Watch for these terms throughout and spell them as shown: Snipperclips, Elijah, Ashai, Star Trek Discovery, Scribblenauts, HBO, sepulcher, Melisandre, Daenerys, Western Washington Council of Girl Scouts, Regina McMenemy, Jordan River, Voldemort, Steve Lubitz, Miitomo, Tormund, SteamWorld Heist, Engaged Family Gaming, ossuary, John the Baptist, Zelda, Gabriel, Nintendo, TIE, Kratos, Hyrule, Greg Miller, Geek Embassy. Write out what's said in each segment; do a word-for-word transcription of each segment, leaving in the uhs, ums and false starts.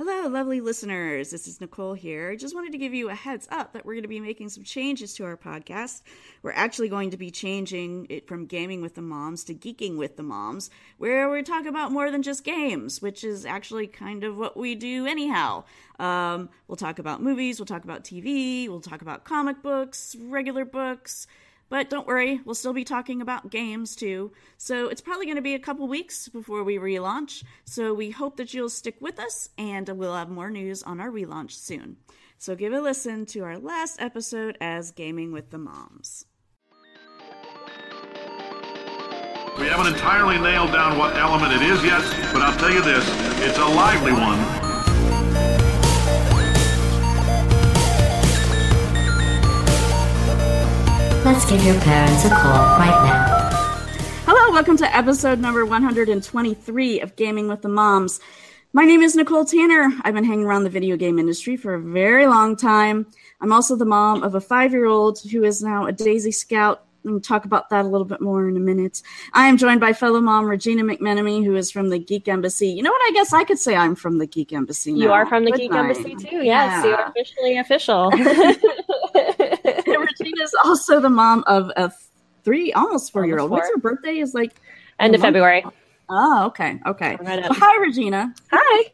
Hello, lovely listeners. This is Nicole here. Just wanted to give you a heads up that we're going to be making some changes to our podcast. We're actually going to be changing it from Gaming with the Moms to Geeking with the Moms, where we're talking about more than just games, which is actually kind of what we do anyhow. Um, we'll talk about movies, we'll talk about T V, we'll talk about comic books, regular books. But don't worry, we'll still be talking about games too. So it's probably going to be a couple weeks before we relaunch. So we hope that you'll stick with us, and we'll have more news on our relaunch soon. So give a listen to our last episode as Gaming with the Moms. We haven't entirely nailed down what element it is yet, but I'll tell you this, it's a lively one. Let's give your parents a call right now. Hello, welcome to episode number one hundred twenty-three of Gaming with the Moms. My name is Nicole Tanner. I've been hanging around the video game industry for a very long time. I'm also the mom of a five-year-old who is now a Daisy Scout. We'll talk about that a little bit more in a minute. I am joined by fellow mom Regina McMenemy, who is from the Geek Embassy. You know what? I guess I could say I'm from the Geek Embassy now. You are from the Geek I? Embassy too. Yes, yeah. You are officially official. Regina's also the mom of a three, almost four-year-old. Almost four. What's her birthday? Is like end of month? February. Oh, okay, okay. Right well, hi, Regina. Hi.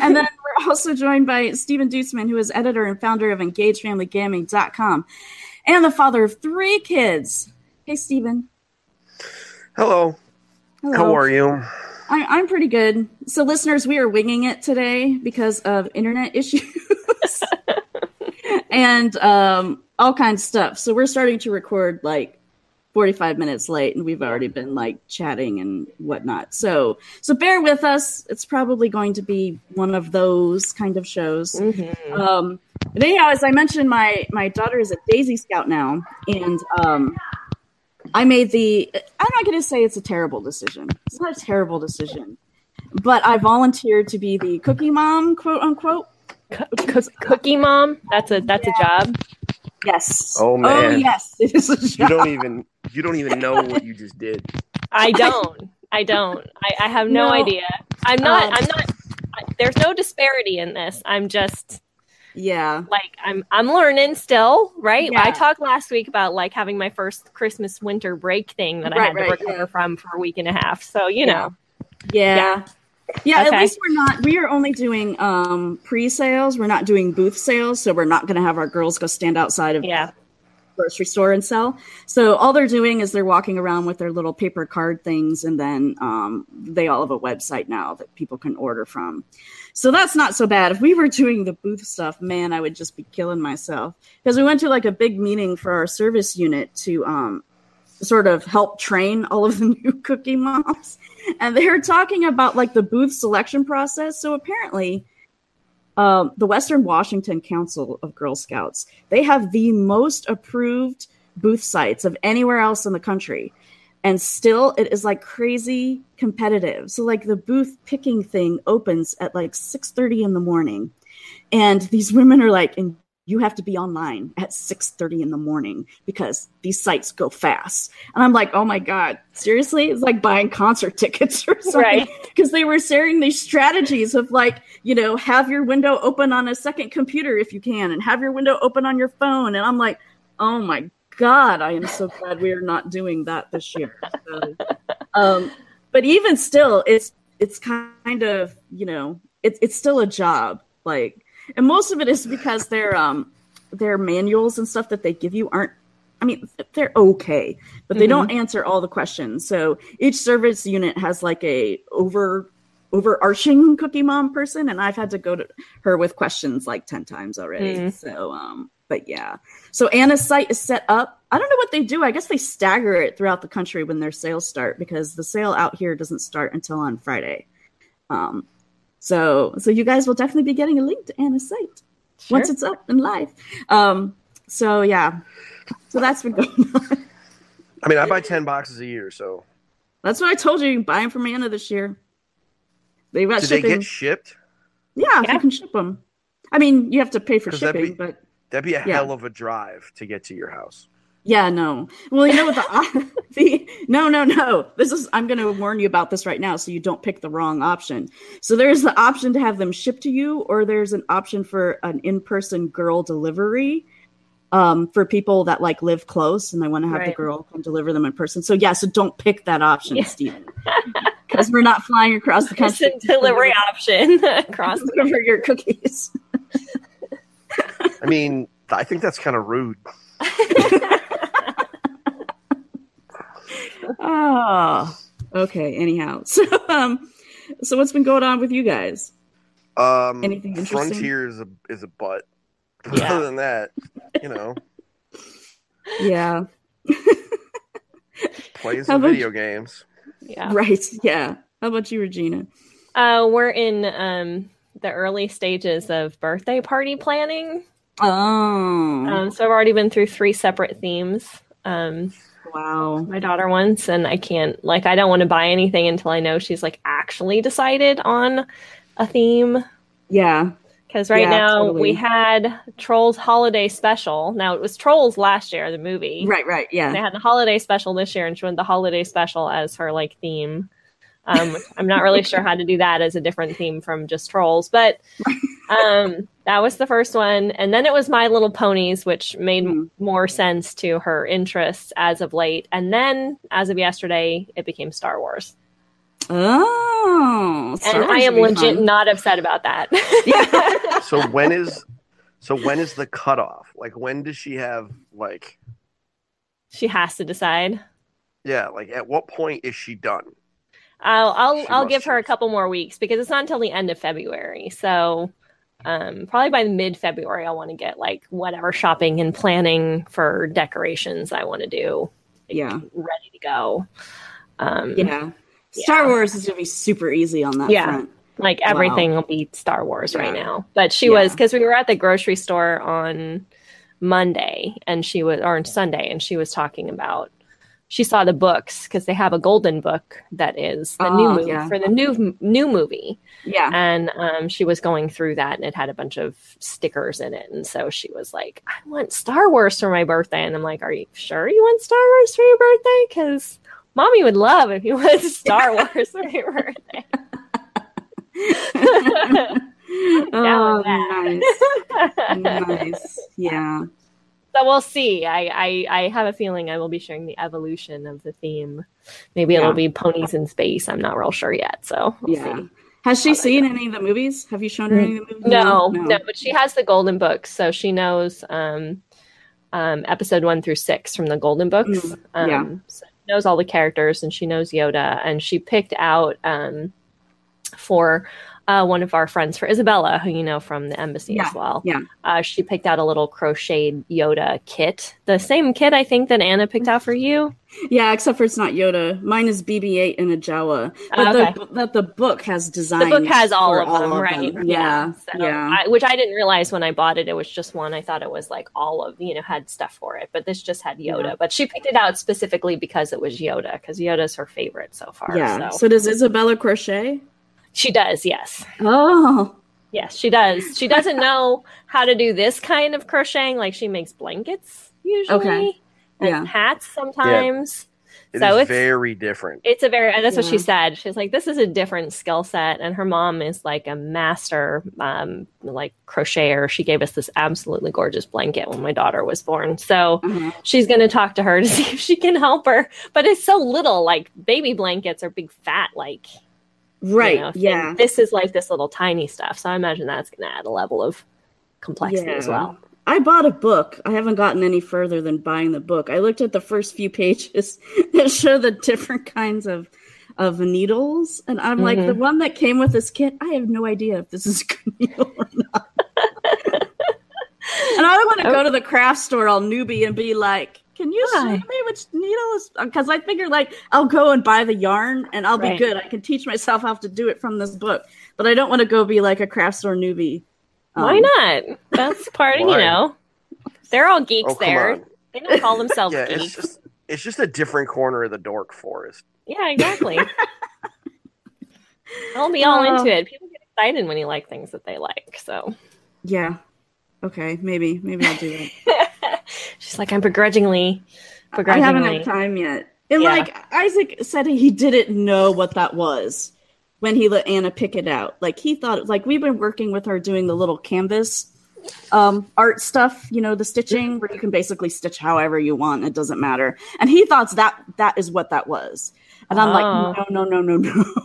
And then we're also joined by Stephen Deutzman, who is editor and founder of Engage Family Gaming dot com, and the father of three kids. Hey, Stephen. Hello. Hello. How are you? I, I'm pretty good. So, listeners, we are winging it today because of internet issues. And um, all kinds of stuff. So we're starting to record like forty-five minutes late, and we've already been like chatting and whatnot. So so bear with us. It's probably going to be one of those kind of shows. Mm-hmm. Um, but anyhow, as I mentioned, my, my daughter is a Daisy Scout now, and um, I made the – I'm not going to say it's a terrible decision. It's not a terrible decision. But I volunteered to be the cookie mom, quote, unquote. Cookie mom? That's a that's yeah. a job. Yes. Oh man. Oh yes, it is a job. You don't even you don't even know what you just did. I don't. I don't. I, I have no, no idea. I'm not. Um, I'm not. I, there's no disparity in this. I'm just. Yeah. Like I'm. I'm learning still, right? Yeah. I talked last week about like having my first Christmas winter break thing that right, I had right, to recover yeah. from for a week and a half. So you yeah. know. Yeah. yeah. Yeah, okay. At least we're not, we are only doing um, pre-sales. We're not doing booth sales, so we're not going to have our girls go stand outside of yeah. the grocery store and sell. So all they're doing is they're walking around with their little paper card things, and then um, they all have a website now that people can order from. So that's not so bad. If we were doing the booth stuff, man, I would just be killing myself. Because we went to like a big meeting for our service unit to um, sort of help train all of the new cookie moms. And they were talking about, like, the booth selection process. So apparently, uh, the Western Washington Council of Girl Scouts, they have the most approved booth sites of anywhere else in the country. And still, it is, like, crazy competitive. So, like, the booth picking thing opens at, like, six thirty in the morning. And these women are like, and you have to be online at six thirty in the morning because these sites go fast. And I'm like, oh, my God, seriously? It's like buying concert tickets or something. Right. Because they were sharing these strategies of like, you know, have your window open on a second computer if you can, and have your window open on your phone. And I'm like, oh, my God, I am so glad we are not doing that this year. So, um, but even still, it's it's kind of, you know, it's it's still a job, like. And most of it is because their um, their manuals and stuff that they give you aren't, I mean, they're okay, but they mm-hmm. don't answer all the questions. So each service unit has like a over overarching cookie mom person, and I've had to go to her with questions like ten times already. Mm. So, um, but yeah. So Anna's site is set up. I don't know what they do. I guess they stagger it throughout the country when their sales start, because the sale out here doesn't start until on Friday. Um So, so you guys will definitely be getting a link to Anna's site sure. once it's up and live. Um, so yeah, so that's been going on. I mean, I buy ten boxes a year, so that's what I told you. You can buy them from Anna this year. They got. Did shipping. They get shipped? Yeah, yeah, if you can ship them. I mean, you have to pay for shipping, that'd be, but that'd be a yeah. hell of a drive to get to your house. Yeah, no. Well, you know what the, the no, no, no. This is I'm going to warn you about this right now so you don't pick the wrong option. So there's the option to have them shipped to you, or there's an option for an in-person girl delivery um, for people that like live close and they want to have right. the girl come deliver them in person. So yeah, so don't pick that option, yeah. Stephen, because we're not flying across the country. It's a delivery option across the country for your cookies. I mean, I think that's kind of rude. Oh, okay. Anyhow, so um, so what's been going on with you guys? Um, Anything interesting? Frontier is a is a butt. Yeah. Other than that, you know. Yeah. Playing some video you? games. Yeah. Right. Yeah. How about you, Regina? Uh, we're in um the early stages of birthday party planning. Oh. Um, so I've already been through three separate themes. Um. Wow. My daughter once, and I can't, like, I don't want to buy anything until I know she's, like, actually decided on a theme. Yeah. Because right yeah, now totally. we had Trolls Holiday Special. Now, it was Trolls last year, the movie. Right, right, yeah. They had the Holiday Special this year, and she wanted the Holiday Special as her, like, theme. Um, I'm not really sure how to do that as a different theme from just Trolls, but um, that was the first one. And then it was My Little Ponies, which made mm. more sense to her interests as of late. And then, as of yesterday, it became Star Wars. Oh, Star and Wars I am legit fun. not upset about that. Yeah. So when is so when is the cutoff? Like, when does she have like? She has to decide. Yeah, like at what point is she done? I'll I'll, I'll give her a couple more weeks because it's not until the end of February. So um, probably by mid-February, I want to get like whatever shopping and planning for decorations I want to do. Like, yeah, ready to go. Um, yeah, Star yeah. Wars is gonna be super easy on that. Yeah, front. like everything wow. will be Star Wars yeah. right now. But she yeah. was because we were at the grocery store on Monday and she was or on Sunday and she was talking about. She saw the books because they have a golden book that is the oh, new movie yeah. for the new new movie. Yeah, and um, she was going through that, and it had a bunch of stickers in it. And so she was like, "I want Star Wars for my birthday," and I'm like, "Are you sure you want Star Wars for your birthday? Because mommy would love if you wanted Star Wars for your birthday." Oh, nice, nice, yeah. So we'll see. I, I, I have a feeling I will be sharing the evolution of the theme. Maybe yeah. it'll be ponies in space. I'm not real sure yet. So we'll yeah. see. Has she seen any of the movies? Have you shown her any of the movies? No, no, no, but she has the Golden Books. So she knows um, um, episode one through six from the Golden Books. Mm, um, yeah. So she knows all the characters and she knows Yoda. And she picked out um, for... Uh, one of our friends for Isabella, who you know from the embassy yeah, as well. Yeah. Uh, she picked out a little crocheted Yoda kit. The same kit, I think, that Anna picked out for you. Yeah, except for it's not Yoda. Mine is B B eight and a Jawa. But, oh, okay. the, but the book has designs. The book has all of all them, of right? Them. Yeah. yeah. So, yeah. I, which I didn't realize when I bought it. It was just one. I thought it was like all of, you know, had stuff for it. But this just had Yoda. Yeah. But she picked it out specifically because it was Yoda, because Yoda's her favorite so far. Yeah. So, so does Isabella crochet? She does, yes. Oh. Yes, she does. She doesn't know how to do this kind of crocheting. Like, she makes blankets, usually. Okay. And yeah. hats sometimes. Yeah. It so is it's very different. It's a very... And that's yeah. what she said. She's like, this is a different skill set. And her mom is, like, a master, um, like, crocheter. She gave us this absolutely gorgeous blanket when my daughter was born. So mm-hmm. she's going to talk to her to see if she can help her. But it's so little. Like, baby blankets are big, fat, like... Right. You know, yeah. This is like this little tiny stuff. So I imagine that's going to add a level of complexity yeah. as well. I bought a book. I haven't gotten any further than buying the book. I looked at the first few pages that show the different kinds of of needles. And I'm mm-hmm. like, the one that came with this kit, I have no idea if this is a good needle or not. And I don't want to okay. go to the craft store all newbie and be like, can you show me which needle is... Because I figure, like, I'll go and buy the yarn, and I'll right. be good. I can teach myself how to do it from this book. But I don't want to go be, like, a craft store newbie. Um, Why not? That's part of, you know. They're all geeks oh, there. They don't call themselves yeah, geeks. It's just, it's just a different corner of the dork forest. Yeah, exactly. I'll be all uh, into it. People get excited when you like things that they like, so... Yeah. Okay, maybe. Maybe I'll do that. She's like, I'm begrudgingly, begrudgingly. I haven't had time yet. And yeah. like Isaac said, he didn't know what that was when he let Anna pick it out. Like he thought, like we've been working with her doing the little canvas um, art stuff, you know, the stitching where you can basically stitch however you want. It doesn't matter. And he thought that that is what that was. And I'm oh. like, no, no, no, no,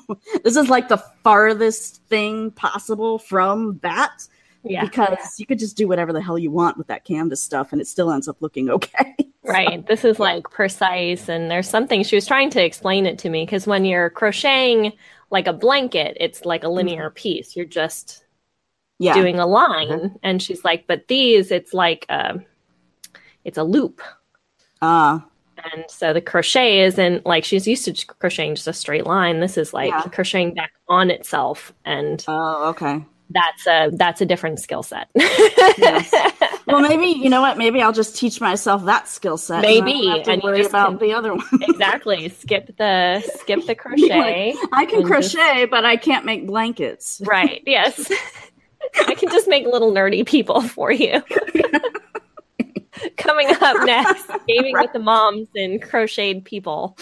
no. This is like the farthest thing possible from that. Yeah. Because yeah. you could just do whatever the hell you want with that canvas stuff and it still ends up looking okay. So, right. This is like precise. And there's something she was trying to explain it to me, because when you're crocheting like a blanket, it's like a linear piece. You're just yeah. doing a line. Mm-hmm. And she's like, but these, it's like a, it's a loop. Ah. Uh. And so the crochet isn't like she's used to crocheting just a straight line. This is like yeah. crocheting back on itself. And oh, okay. That's a that's a different skill set. Yes. Well, maybe you know what? Maybe I'll just teach myself that skill set. Maybe and, and worry about can, the other one. Exactly. Skip the skip the crochet. Like, I can crochet, just... but I can't make blankets. Right. Yes. I can just make little nerdy people for you. Coming up next, gaming right. with the moms and crocheted people.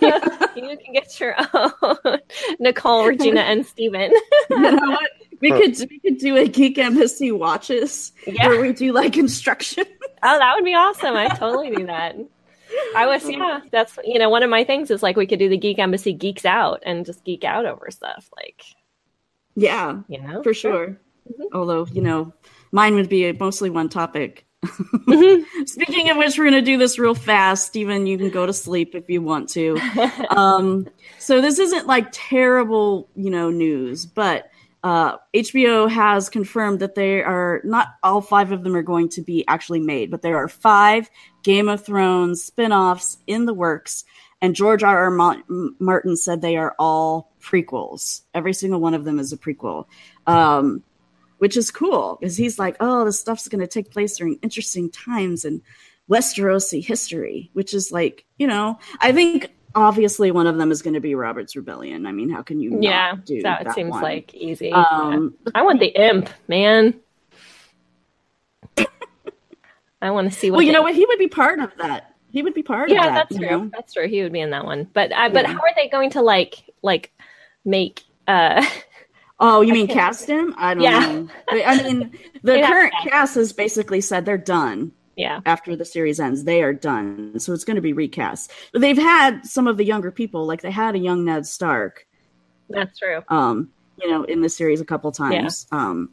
Yeah. You can get your own. Nicole, Regina, and Stephen. You know what? We could we could do a Geek Embassy watches yeah. where we do like instruction. Oh, that would be awesome! I totally do that. I was yeah. That's you know one of my things is like we could do the Geek Embassy geeks out and just geek out over stuff like. Yeah, you know for sure. sure. Mm-hmm. Although you know, mine would be mostly one topic. Mm-hmm. Speaking of which, we're going to do this real fast. Stephen, you can go to sleep if you want to. Um, so this isn't like terrible, you know, news, but uh, H B O has confirmed that they are not all five of them are going to be actually made, but there are five Game of Thrones spinoffs in the works. And George R. R. Martin said they are all prequels. Every single one of them is a prequel. Um, Which is cool because he's like, oh, this stuff's going to take place during interesting times in Westerosi history, which is like, you know, I think obviously one of them is going to be Robert's Rebellion. I mean, how can you yeah, not do that? Yeah, that seems one? Like easy. Um, yeah. I want the imp, man. I want to see what. Well, you know what? He would be part of that. He would be part yeah, of that. Yeah, that's true. Know? That's true. He would be in that one. But uh, yeah. but how are they going to like like make uh Oh, you mean cast him? I don't yeah. know. I mean, the yeah. current cast has basically said they're done. Yeah. After the series ends, they are done. So it's going to be recast. But they've had some of the younger people, like they had a young Ned Stark. That's true. Um, you know, in the series a couple times. Yeah. Um,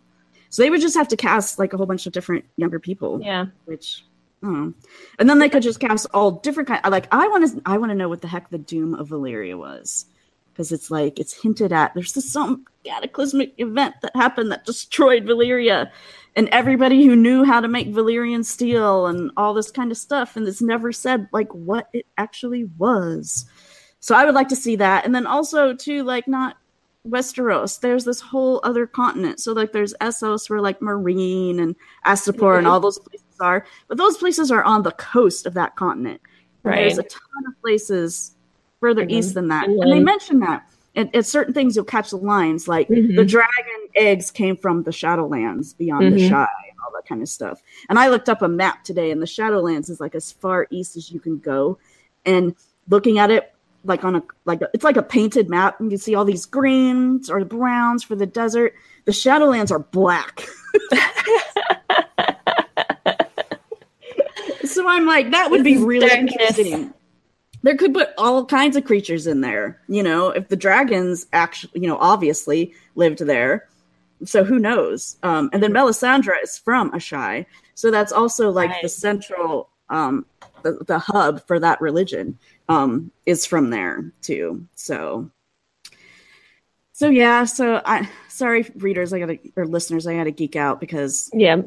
so they would just have to cast like a whole bunch of different younger people. Yeah. Which, I don't know. And then they could just cast all different kind. Like I want to, I want to know what the heck the Doom of Valyria was. Because it's like, it's hinted at, there's this some cataclysmic event that happened that destroyed Valyria. And everybody who knew how to make Valyrian steel and all this kind of stuff. And it's never said, like, what it actually was. So I would like to see that. And then also, too, like, not Westeros. There's this whole other continent. So, like, there's Essos where, like, Meereen and Astapor mm-hmm. and all those places are. But those places are on the coast of that continent. Right. There's a ton of places... further mm-hmm. east than that. Mm-hmm. And they mentioned that. And, and certain things you'll catch the lines, like mm-hmm. the dragon eggs came from the Shadowlands beyond mm-hmm. the Shai and all that kind of stuff. And I looked up a map today, and the Shadowlands is like as far east as you can go. And looking at it, like on a like a, it's like a painted map, and you can see all these greens or the browns for the desert. The Shadowlands are black. So I'm like, that would be really darkness. Interesting. There could put all kinds of creatures in there, you know, if the dragons actually, you know, obviously lived there. So who knows? Um, and then Melisandre is from Ashai. So that's also like right. the central, um, the, the hub for that religion um, is from there too. So, so yeah, so I, sorry, readers, I gotta, or listeners, I gotta geek out because. Yeah.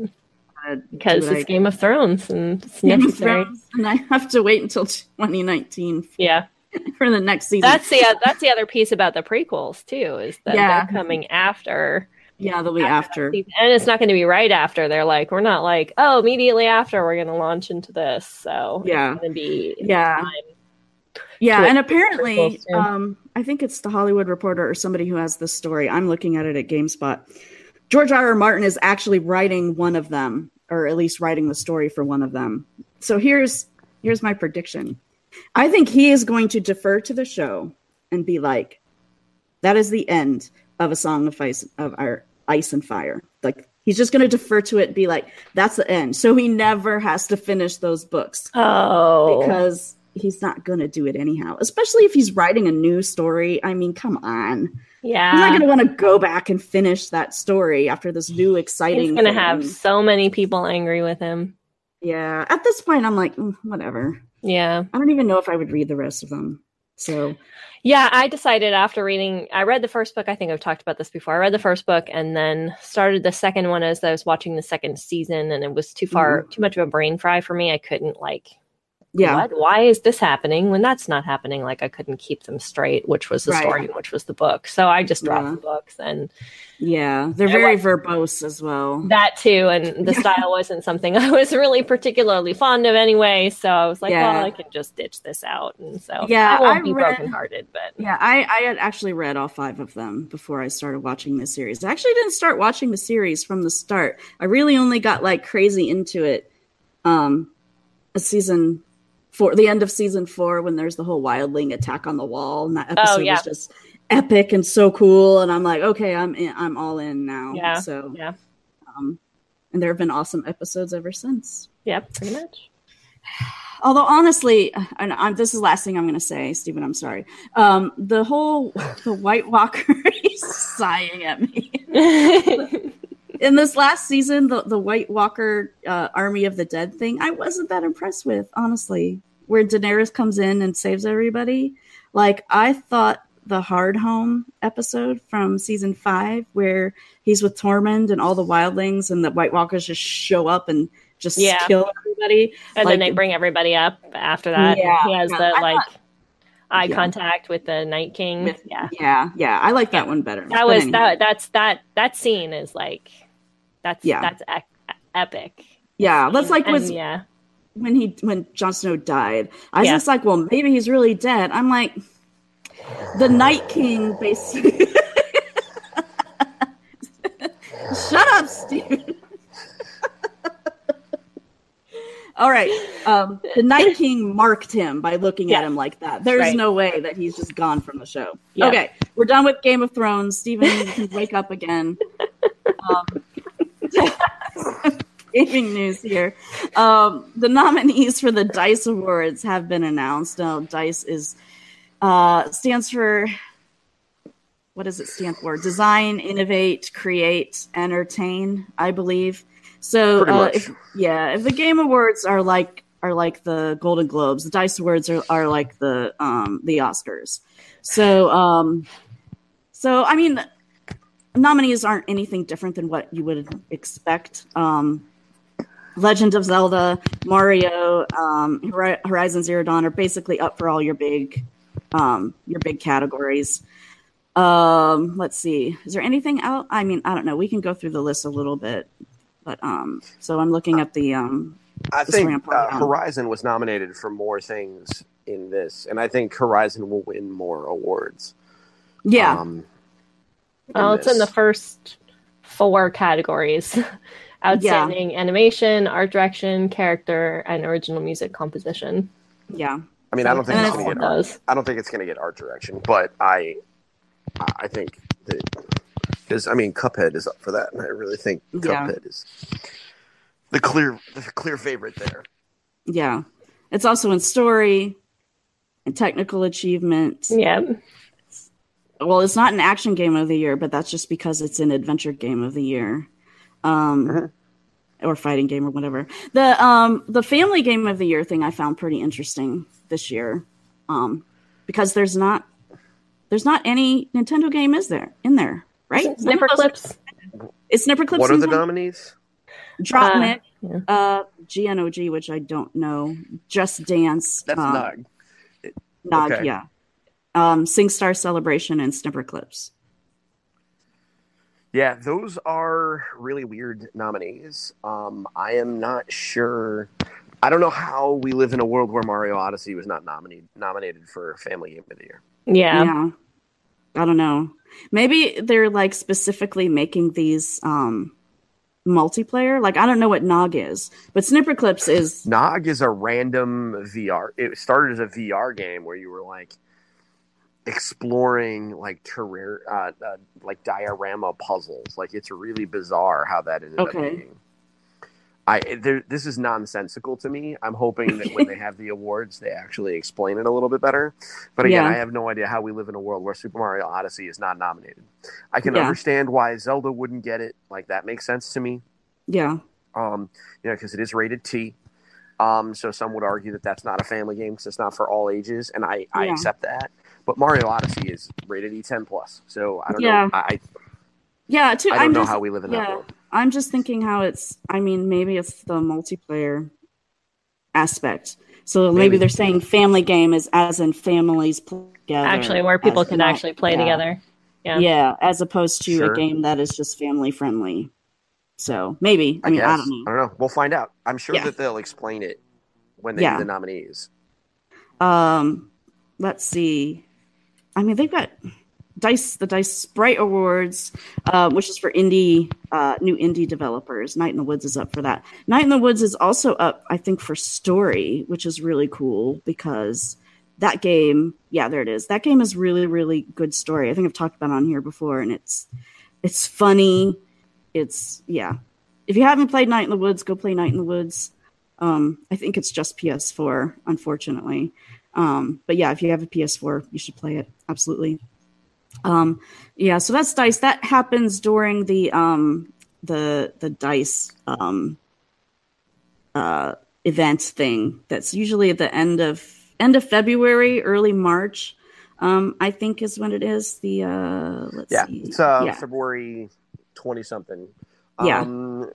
Because it's I, Game of Thrones and it's Game necessary. Thrones, and I have to wait until twenty nineteen for, yeah. for the next season. That's the uh, that's the other piece about the prequels too, is that yeah. they're coming after. Yeah, they'll be after. after. And it's not going to be right after. They're like, we're not like, oh, immediately after we're going to launch into this. So yeah. it's going to be yeah. time. Yeah, and apparently, um, I think it's the Hollywood Reporter or somebody who has this story. I'm looking at it at GameSpot. George R. R. Martin is actually writing one of them, or at least writing the story for one of them. So here's here's my prediction. I think he is going to defer to the show and be like, that is the end of A Song of Ice, of our Ice and Fire. Like, he's just going to defer to it and be like, that's the end. So he never has to finish those books. Oh. Because he's not going to do it anyhow, especially if he's writing a new story. I mean, come on. Yeah. He's not going to want to go back and finish that story after this new exciting He's going to have so many people angry with him. Yeah. At this point, I'm like, mm, whatever. Yeah. I don't even know if I would read the rest of them. So, yeah, I decided after reading, I read the first book. I think I've talked about this before. I read the first book and then started the second one as I was watching the second season, and it was too far, mm-hmm. too much of a brain fry for me. I couldn't like, yeah, what? Why is this happening when that's not happening? Like, I couldn't keep them straight, which was the right. story, which was the book. So I just dropped yeah. the books, and yeah, they're very like, verbose as well. That too, and the style wasn't something I was really particularly fond of anyway. So I was like, yeah. well, I can just ditch this out, and so yeah, I won't I be read, brokenhearted. But yeah, I, I had actually read all five of them before I started watching this series. I actually didn't start watching the series from the start. I really only got like crazy into it, um, a season. For the end of season four, when there's the whole wildling attack on the wall, and that episode oh, yeah. was just epic and so cool. And I'm like, okay, I'm in, I'm all in now. Yeah, so, yeah. Um, and there have been awesome episodes ever since. Yeah, pretty much. Although honestly, and I'm, this is the last thing I'm going to say, Stephen. I'm sorry. Um, the whole the White Walker is sighing at me. In this last season, the, the White Walker uh, Army of the Dead thing, I wasn't that impressed with, honestly, where Daenerys comes in and saves everybody. Like, I thought the Hard Home episode from season five, where he's with Tormund and all the wildlings, and the White Walkers just show up and just yeah. kill everybody. And like, then they bring everybody up after that. Yeah, he has yeah, the, I like... Thought- eye yeah. contact with the Night King. With, yeah. Yeah. Yeah. I like that yeah. one better. That was anyway. that that's that that scene is like that's yeah. that's e- epic. Yeah. That's like and, was and, yeah. when he when Jon Snow died. I was yeah. just like, well, maybe he's really dead. I'm like, the Night King basically shut up, Steve. All right. Um, the Night King marked him by looking yeah. at him like that. There's right. no way that he's just gone from the show. Yeah. Okay. We're done with Game of Thrones. Stephen, you can wake up again. Um, gaming news here. Um, the nominees for the DICE Awards have been announced. Now, DICE is uh, stands for... What does it stand for? Design, Innovate, Create, Entertain, I believe. So, uh, if, yeah, if the Game Awards are like are like the Golden Globes, the DICE Awards are, are like the um, the Oscars. So, um, so I mean, nominees aren't anything different than what you would expect. Um, Legend of Zelda, Mario, um, Horizon Zero Dawn are basically up for all your big um, your big categories. Um, let's see, is there anything else? I mean, I don't know. We can go through the list a little bit. But um, so I'm looking at the. Um, I the think uh, Horizon was nominated for more things in this, and I think Horizon will win more awards. Yeah. Um, well, it's this. in the first four categories: outstanding yeah. animation, art direction, character, and original music composition. Yeah. I mean, I don't think it's gonna get art, I don't think it's going to get art direction, but I, I think that. Is, I mean, Cuphead is up for that, and I really think Cuphead yeah. is the clear, the clear favorite there. Yeah, it's also in story and technical achievement. Yeah. Well, it's not an action game of the year, but that's just because it's an adventure game of the year, um, mm-hmm. or fighting game or whatever. The um, the family game of the year thing I found pretty interesting this year, um, because there's not there's not any Nintendo game is there in there. Right? Snipperclips. Is Snipperclips? What are the nominees? Dropnet, uh, yeah. uh, G N O G, which I don't know. Just Dance. That's um, Nog. It, Nog, okay. yeah. Um, SingStar Celebration and Snipperclips. Yeah, those are really weird nominees. Um, I am not sure. I don't know how we live in a world where Mario Odyssey was not nominated nominated for Family Game of the Year. Yeah. Yeah. I don't know. Maybe they're like specifically making these um, multiplayer. Like, I don't know what Nog is, but Snipper Clips is... Nog is a random V R. It started as a V R game where you were, like, exploring, like, terrar- uh, uh, like diorama puzzles. Like, it's really bizarre how that ended okay. up being. I, there, this is nonsensical to me. I'm hoping that when they have the awards, they actually explain it a little bit better. But again, yeah. I have no idea how we live in a world where Super Mario Odyssey is not nominated. I can yeah. understand why Zelda wouldn't get it. Like, that makes sense to me. Yeah. Um, you know, because it is rated T. Um, so some would argue that that's not a family game because it's not for all ages, and I, yeah. I accept that. But Mario Odyssey is rated E ten plus, so I don't yeah. know. I, I, yeah, too, I don't I'm know just, how we live in yeah. that world. I'm just thinking how it's, I mean, maybe it's the multiplayer aspect. So maybe, maybe they're saying family game is as in families play together. Actually, where people can not, actually play yeah. together. Yeah. Yeah, as opposed to sure. a game that is just family friendly. So maybe. I, I mean, guess. I don't know. I don't know. We'll find out. I'm sure yeah. that they'll explain it when they yeah. do the nominees. Um, let's see. I mean, they've got... DICE, the DICE Sprite Awards, uh, which is for indie, uh, new indie developers. Night in the Woods is up for that. Night in the Woods is also up, I think, for Story, which is really cool because that game, yeah, there it is. That game is really, really good story. I think I've talked about it on here before, and it's it's funny. It's, yeah. If you haven't played Night in the Woods, go play Night in the Woods. Um, I think it's just P S four, unfortunately. Um, but yeah, if you have a P S four, you should play it. Absolutely. Um, yeah, so that's DICE. That happens during the, um, the, the DICE, um, uh, event thing. That's usually at the end of, end of February, early March, um, I think is when it is the, uh, let's yeah, see. It's, uh, yeah. February twentieth something. Yeah. Um,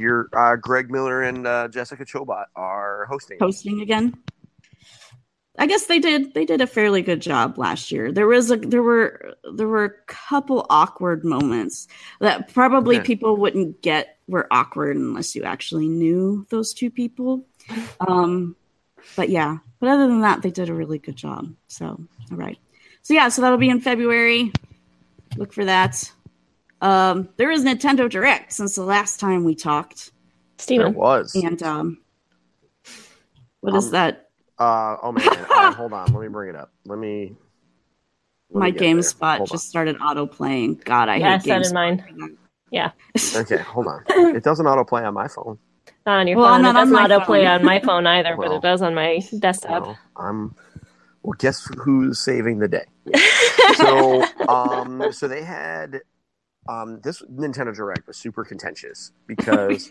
your, uh, Greg Miller and, uh, Jessica Chobot are hosting. Hosting again. I guess they did. They did a fairly good job last year. There was a there were there were a couple awkward moments that probably okay. people wouldn't get were awkward unless you actually knew those two people. Um, but yeah, but other than that, they did a really good job. So all right, so yeah, so that'll be in February. Look for that. Um, there is Nintendo Direct since the last time we talked. Steven. There was. And um, what um, is that? Uh, oh man! Right, hold on, let me bring it up. Let me. Let My me GameSpot just started auto playing. God, I yeah, hate GameSpot. Yes, mine. Yeah. Okay, hold on. It doesn't auto play on my phone. Not on your well, phone. Not it doesn't auto play on my phone either, well, but it does on my desktop. Well, I'm. Well, guess who's saving the day? so, um, so they had, um, this Nintendo Direct was super contentious because,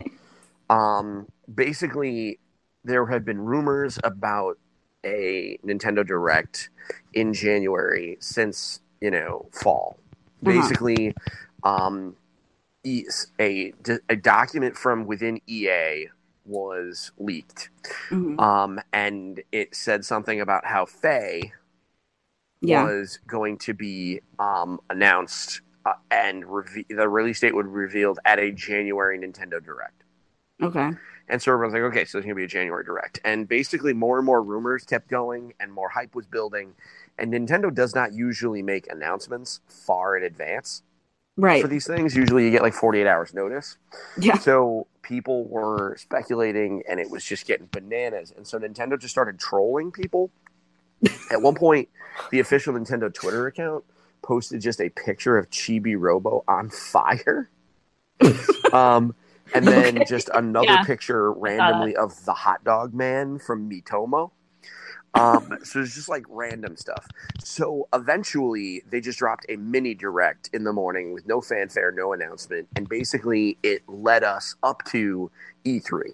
um, basically. There have been rumors about a Nintendo Direct in January since, you know, fall. Uh-huh. Basically, um, a, a document from within E A was leaked. Mm-hmm. Um, and it said something about how Faye yeah. was going to be um, announced uh, and re- the release date would be revealed at a January Nintendo Direct. Okay. And so everyone's like, okay, so there's going to be a January Direct. And basically more and more rumors kept going and more hype was building. And Nintendo does not usually make announcements far in advance. Right. For these things, usually you get like forty-eight hours notice. Yeah. So people were speculating and it was just getting bananas. And so Nintendo just started trolling people. At one point, the official Nintendo Twitter account posted just a picture of Chibi Robo on fire. um And then okay. just another yeah. picture randomly uh, of the hot dog man from Miitomo. Um, so it's just like random stuff. So eventually they just dropped a mini direct in the morning with no fanfare, no announcement. And basically it led us up to E three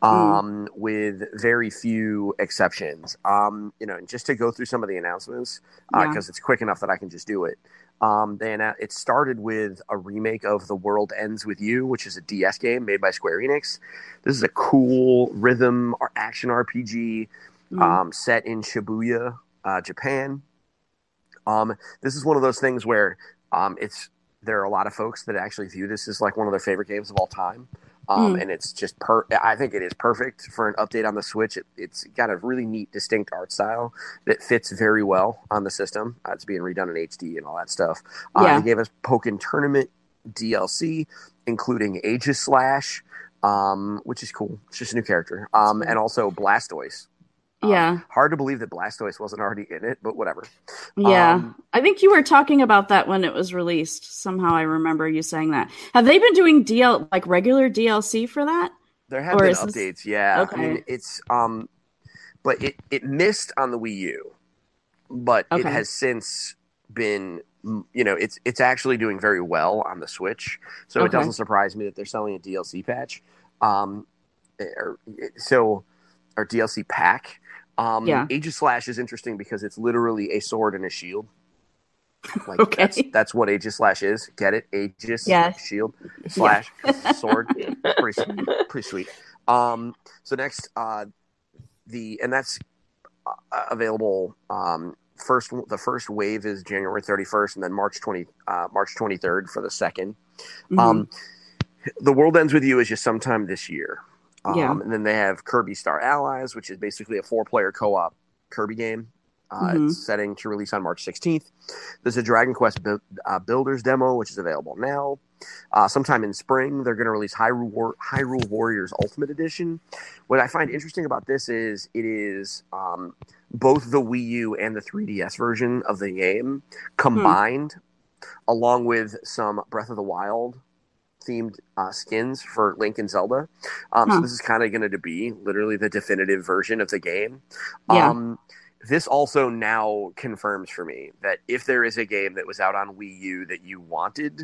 um, mm. with very few exceptions. Um, you know, and just to go through some of the announcements because yeah. uh, it's quick enough that I can just do it. Um, they announced, it started with a remake of The World Ends With You, which is a D S game made by Square Enix. This is a cool rhythm or action R P G mm. um, set in Shibuya, uh, Japan. Um, this is one of those things where um, it's there are a lot of folks that actually view this as like one of their favorite games of all time. Um, mm. And it's just per. I think it is perfect for an update on the Switch. It, it's got a really neat, distinct art style that fits very well on the system. Uh, it's being redone in H D and all that stuff. Uh, yeah. They gave us Pokken Tournament D L C, including Aegislash, um, which is cool. It's just a new character. Um, and also Blastoise. Um, yeah. Hard to believe that Blastoise wasn't already in it, but whatever. Yeah. Um, I think you were talking about that when it was released. Somehow I remember you saying that. Have they been doing D L like regular D L C for that? There have or been updates, this... yeah. Okay. I mean, it's um but it, it missed on the Wii U, but okay. It has since been, you know, it's it's actually doing very well on the Switch. So okay. It doesn't surprise me that they're selling a D L C patch. Um or, so or D L C pack. Um, yeah. Aegislash is interesting because it's literally a sword and a shield. Like okay. that's, that's what Aegislash is. Get it? Aegis, yeah. Shield, slash, yeah. Sword. pretty, pretty sweet. Um, so next, uh, the and that's uh, available. Um, first, the first wave is January thirty-first, and then March twenty-third for the second. Mm-hmm. Um, The World Ends With You is just sometime this year. Um, yeah. And then they have Kirby Star Allies, which is basically a four-player co-op Kirby game. Uh, mm-hmm. It's setting to release on March sixteenth. There's a Dragon Quest bu- uh, Builders demo, which is available now. Uh, sometime in spring, they're going to release Hyrule, War- Hyrule Warriors Ultimate Edition. What I find interesting about this is it is um, both the Wii U and the three D S version of the game combined, mm-hmm. along with some Breath of the Wild themed uh, skins for Link and Zelda. Um, huh. So this is kind of going to be literally the definitive version of the game. Yeah. Um, this also now confirms for me that if there is a game that was out on Wii U that you wanted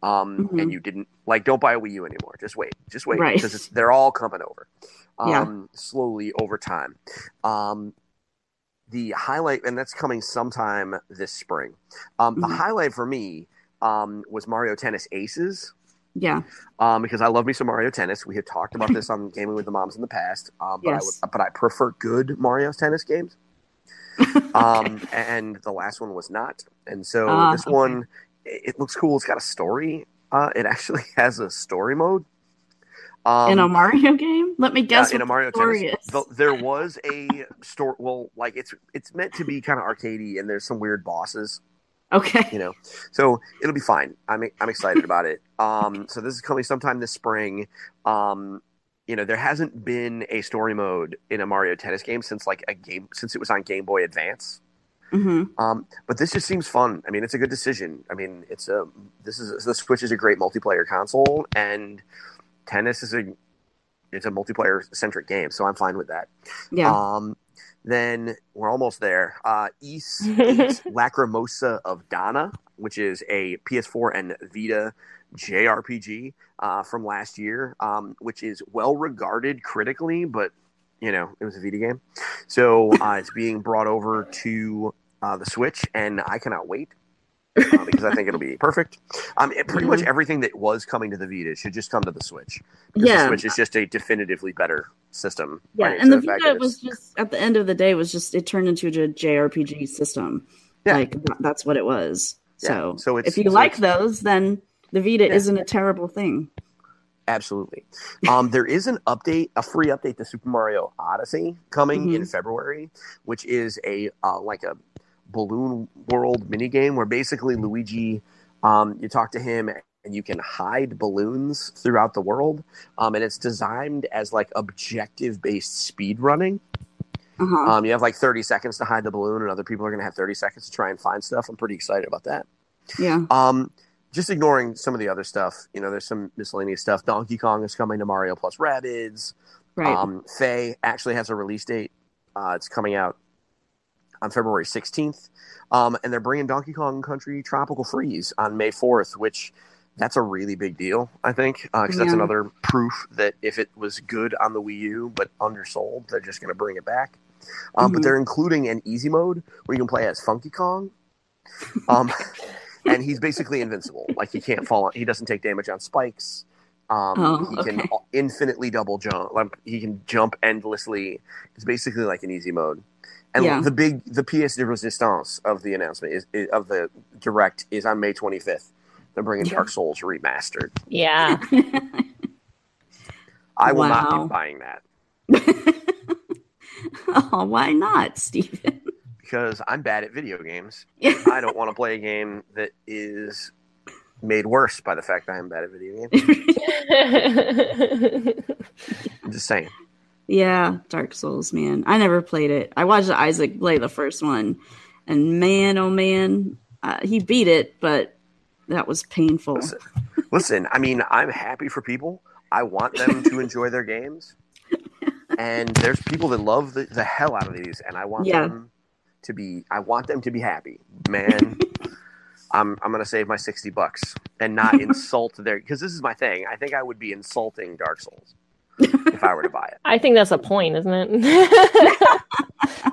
um, mm-hmm. and you didn't, like, don't buy a Wii U anymore. Just wait. Just wait. Right. Because it's, they're all coming over um, yeah. slowly over time. Um, the highlight, and that's coming sometime this spring. Um, mm-hmm. The highlight for me um, was Mario Tennis Aces. Yeah, um, because I love me some Mario Tennis. We have talked about this on Gaming with the Moms in the past, um, but yes. I would, but I prefer good Mario Tennis games. okay. Um, and the last one was not, and so uh, this okay. one it looks cool. It's got a story. Uh, it actually has a story mode um, in a Mario game. Let me guess. Uh, in what a Mario the story Tennis, is. The, there was a story. Well, like it's it's meant to be kind of arcadey, and there's some weird bosses. Okay. You know, so it'll be fine. I'm I'm excited about it. Um, so this is coming sometime this spring. Um, you know, there hasn't been a story mode in a Mario Tennis game since like a game since it was on Game Boy Advance. Mm-hmm. Um, but this just seems fun. I mean, it's a good decision. I mean, it's a this is the Switch is a great multiplayer console, and tennis is a it's a multiplayer centric game, so I'm fine with that. Yeah. Um, Then we're almost there. Uh, East Lacrimosa of Donna, which is a P S four and Vita J R P G uh, from last year, um, which is well regarded critically, but you know it was a Vita game, so uh, it's being brought over to uh, the Switch, and I cannot wait uh, because I think it'll be perfect. Um, it, pretty much everything that was coming to the Vita should just come to the Switch. Because yeah, the Switch is just a definitively better system. Yeah, and the Vita was just at the end of the day was just it turned into a J R P G system. Yeah. Like that's what it was. Yeah. So, so it's, if you so like those, then the Vita yeah. isn't a terrible thing. Absolutely. Um, there is an update, a free update to Super Mario Odyssey coming mm-hmm. in February, which is a uh, like a balloon world minigame where basically Luigi, um, you talk to him. And you can hide balloons throughout the world. Um, and it's designed as like objective-based speed running. Uh-huh. Um, you have like thirty seconds to hide the balloon, and other people are going to have thirty seconds to try and find stuff. I'm pretty excited about that. Yeah. Um, just ignoring some of the other stuff. You know, there's some miscellaneous stuff. Donkey Kong is coming to Mario plus Rabbids. Right. Um, Faye actually has a release date. Uh, it's coming out on February sixteenth. Um, and they're bringing Donkey Kong Country Tropical Freeze on May fourth, which... That's a really big deal, I think, because uh, yeah. that's another proof that if it was good on the Wii U but undersold, they're just going to bring it back. Um, mm-hmm. But they're including an easy mode where you can play as Funky Kong, um, and he's basically invincible. Like he can't fall; on, he doesn't take damage on spikes. Um, oh, he okay. can infinitely double jump. Like, he can jump endlessly. It's basically like an easy mode. And yeah. the big the pièce de résistance of the announcement is, is of the direct is on May twenty-fifth. They're bringing Dark Souls Remastered. Yeah. I will wow. not be buying that. Oh, why not, Stephen? Because I'm bad at video games. I don't want to play a game that is made worse by the fact that I am bad at video games. I'm just saying. Yeah, Dark Souls, man. I never played it. I watched Isaac play the first one, and man, oh man, uh, he beat it, but that was painful. Listen, listen, I mean, I'm happy for people. I want them to enjoy their games. And there's people that love the, the hell out of these, and I want yeah. them to be. I want them to be happy, man. I'm I'm gonna save my sixty bucks and not insult their. Because this is my thing. I think I would be insulting Dark Souls if I were to buy it. I think that's a point, isn't it?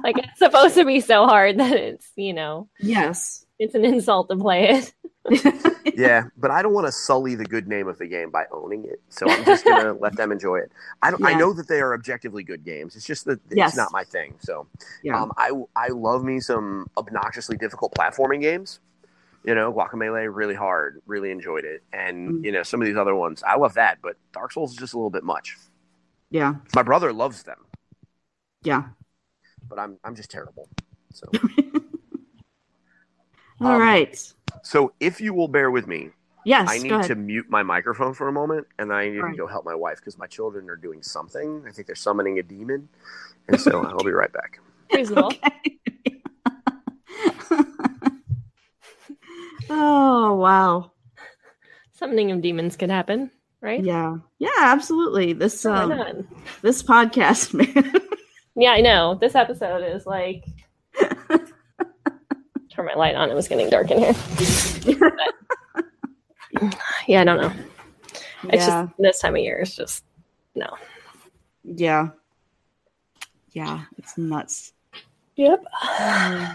Like it's supposed to be so hard that it's you know. Yes, it's an insult to play it. Yeah, but I don't want to sully the good name of the game by owning it, so I'm just gonna let them enjoy it. I don't, yeah. I know that they are objectively good games. It's just that it's yes. not my thing. So, yeah. um, I I love me some obnoxiously difficult platforming games. You know, Guacamelee, really hard, really enjoyed it, and mm-hmm. you know some of these other ones, I love that. But Dark Souls is just a little bit much. Yeah, my brother loves them. Yeah, but I'm I'm just terrible. So, all um, right. So if you will bear with me, yes, I need to mute my microphone for a moment, and I need All to right. go help my wife because my children are doing something. I think they're summoning a demon, and so I'll be right back. Reasonable. Oh, wow. Summoning of demons could happen, right? Yeah. Yeah, absolutely. This, um, this podcast, man. Yeah, I know. This episode is like... Turn my light on. It was getting dark in here. But, yeah, I don't know. It's yeah. just this time of year. It's just no. Yeah. Yeah, it's nuts. Yep. Um,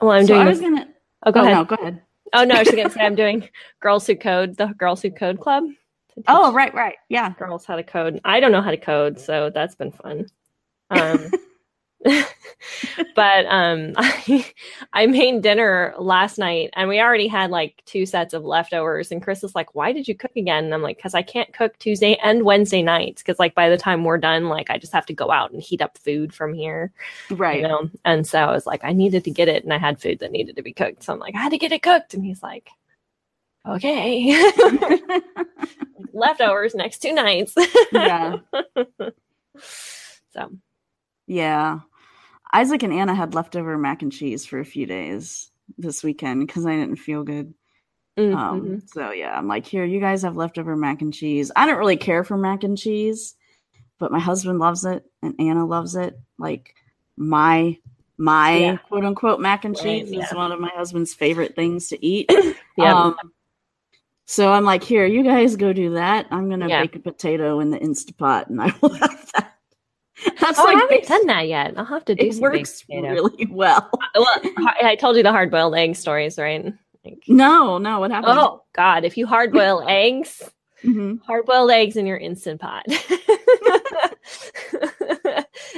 well, I'm so doing. I was gonna. Oh, go oh, ahead. No, go ahead. Oh no, I was gonna say I'm doing Girls Who Code, the Girls Who Code Club. Oh right, right, yeah. Girls how to code. I don't know how to code, so that's been fun. Um. But um, I, I made dinner last night, and we already had like two sets of leftovers. And Chris is like, "Why did you cook again?" And I'm like, "Cause I can't cook Tuesday and Wednesday nights. Cause like by the time we're done, like I just have to go out and heat up food from here, right?" You know? And so I was like, I needed to get it, and I had food that needed to be cooked. So I'm like, I had to get it cooked, and he's like, "Okay, leftovers next two nights." Yeah. So. Yeah. Isaac and Anna had leftover mac and cheese for a few days this weekend because I didn't feel good. Mm-hmm. Um, so, yeah, I'm like, here, you guys have leftover mac and cheese. I don't really care for mac and cheese, but my husband loves it and Anna loves it. Like my my yeah. quote unquote mac and right, cheese yeah. is one of my husband's favorite things to eat. Yeah. Um, so I'm like, here, you guys go do that. I'm going to yeah. bake a potato in the Instapot and I will have that. That's oh, like I haven't done that yet. I'll have to do it. It works really well. Well, I told you the hard-boiled egg stories, right? Like, no, no. What happened? Oh, God. If you hard-boil eggs, mm-hmm. hard-boiled eggs in your Instant Pot.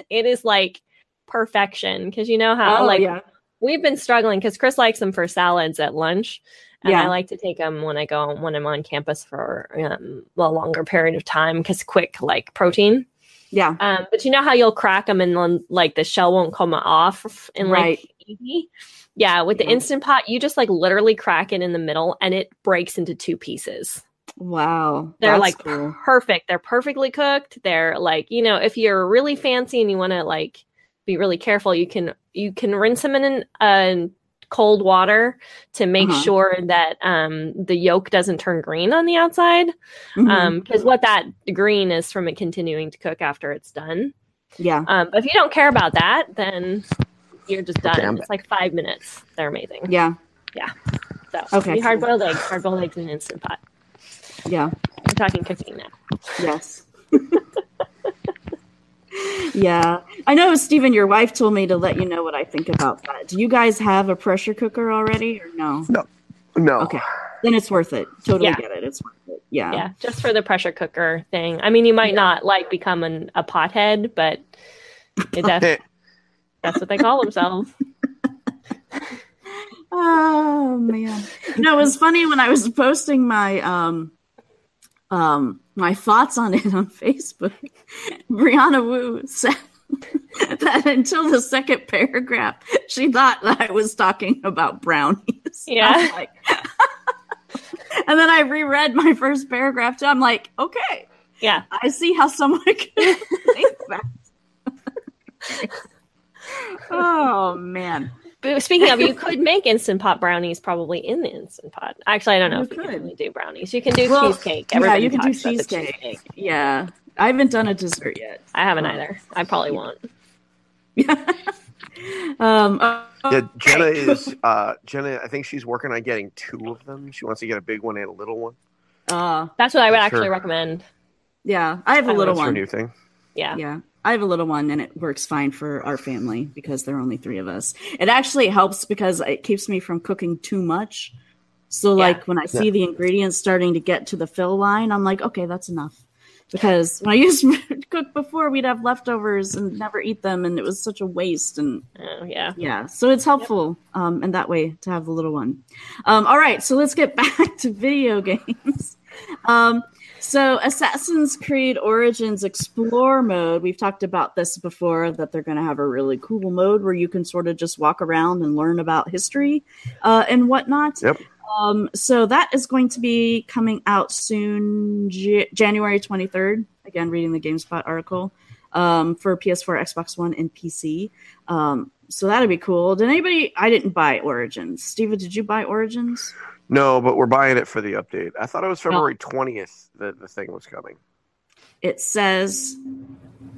It is like perfection because you know how oh, like yeah. we've been struggling because Chris likes them for salads at lunch. And yeah. I like to take them when I go when I'm on campus for um, a longer period of time because quick like protein. Yeah. Um, but you know how you'll crack them and then like the shell won't come off and like right. easy? Yeah. With yeah. the Instant Pot, you just like literally crack it in the middle and it breaks into two pieces. Wow. They're That's like cool. perfect. They're perfectly cooked. They're like, you know, if you're really fancy and you want to like be really careful, you can you can rinse them in a uh, cold water to make uh-huh. sure that um, the yolk doesn't turn green on the outside. Because mm-hmm. um, what that green is from it continuing to cook after it's done. Yeah. Um, but if you don't care about that, then you're just done. Okay, it's like five minutes. They're amazing. Yeah. Yeah. So okay. We hard-boiled eggs, hard-boiled eggs in an Instant Pot. Yeah. We're talking cooking now. Yes. Yeah. I know, Stephen, your wife told me to let you know what I think about that. Do you guys have a pressure cooker already or no? No. No. Okay. Then it's worth it. Totally yeah. get it. It's worth it. Yeah. Yeah. Just for the pressure cooker thing. I mean, you might yeah. not like become an, a pothead, but it def- that's what they call themselves. Oh, man. No, it was funny when I was posting my... um. Um, my thoughts on it on Facebook. Brianna Wu said, That until the second paragraph, she thought that I was talking about brownies. Yeah. Like, and then I reread my first paragraph too. I'm like, okay. Yeah. I see how someone could think that. Oh, man. But speaking of, you could make Instant Pot brownies probably in the Instant Pot. Actually, I don't know you if could. you can really do brownies. You can do well, cheesecake. Everybody yeah, you can do cheesecake. cheesecake. Yeah. I haven't done a dessert yet. I haven't um, either. I probably won't. Yeah. um, okay. Yeah, Jenna is, uh, Jenna, I think she's working on getting two of them. She wants to get a big one and a little one. Uh, that's what I would that's actually her. recommend. Yeah. I have a I little one. That's her new thing. Yeah. Yeah. I have a little one, and it works fine for our family because there are only three of us. It actually helps because it keeps me from cooking too much. So, yeah. like, when I see yeah. the ingredients starting to get to the fill line, I'm like, okay, that's enough. Because when I used to cook before, we'd have leftovers and never eat them, and it was such a waste. And oh, yeah. Yeah, so it's helpful yep. um, in that way to have the little one. Um, all right, so let's get back to video games. Um So Assassin's Creed Origins Explore mode, we've talked about this before, that they're going to have a really cool mode where you can sort of just walk around and learn about history uh, and whatnot. Yep. Um, so that is going to be coming out soon, J- January twenty-third. Again, reading the GameSpot article um, for P S four, Xbox One, and P C. Um, so that'll be cool. Did anybody – I didn't buy Origins. Steven, did you buy Origins? No, but we're buying it for the update. I thought it was February twentieth that the thing was coming. It says...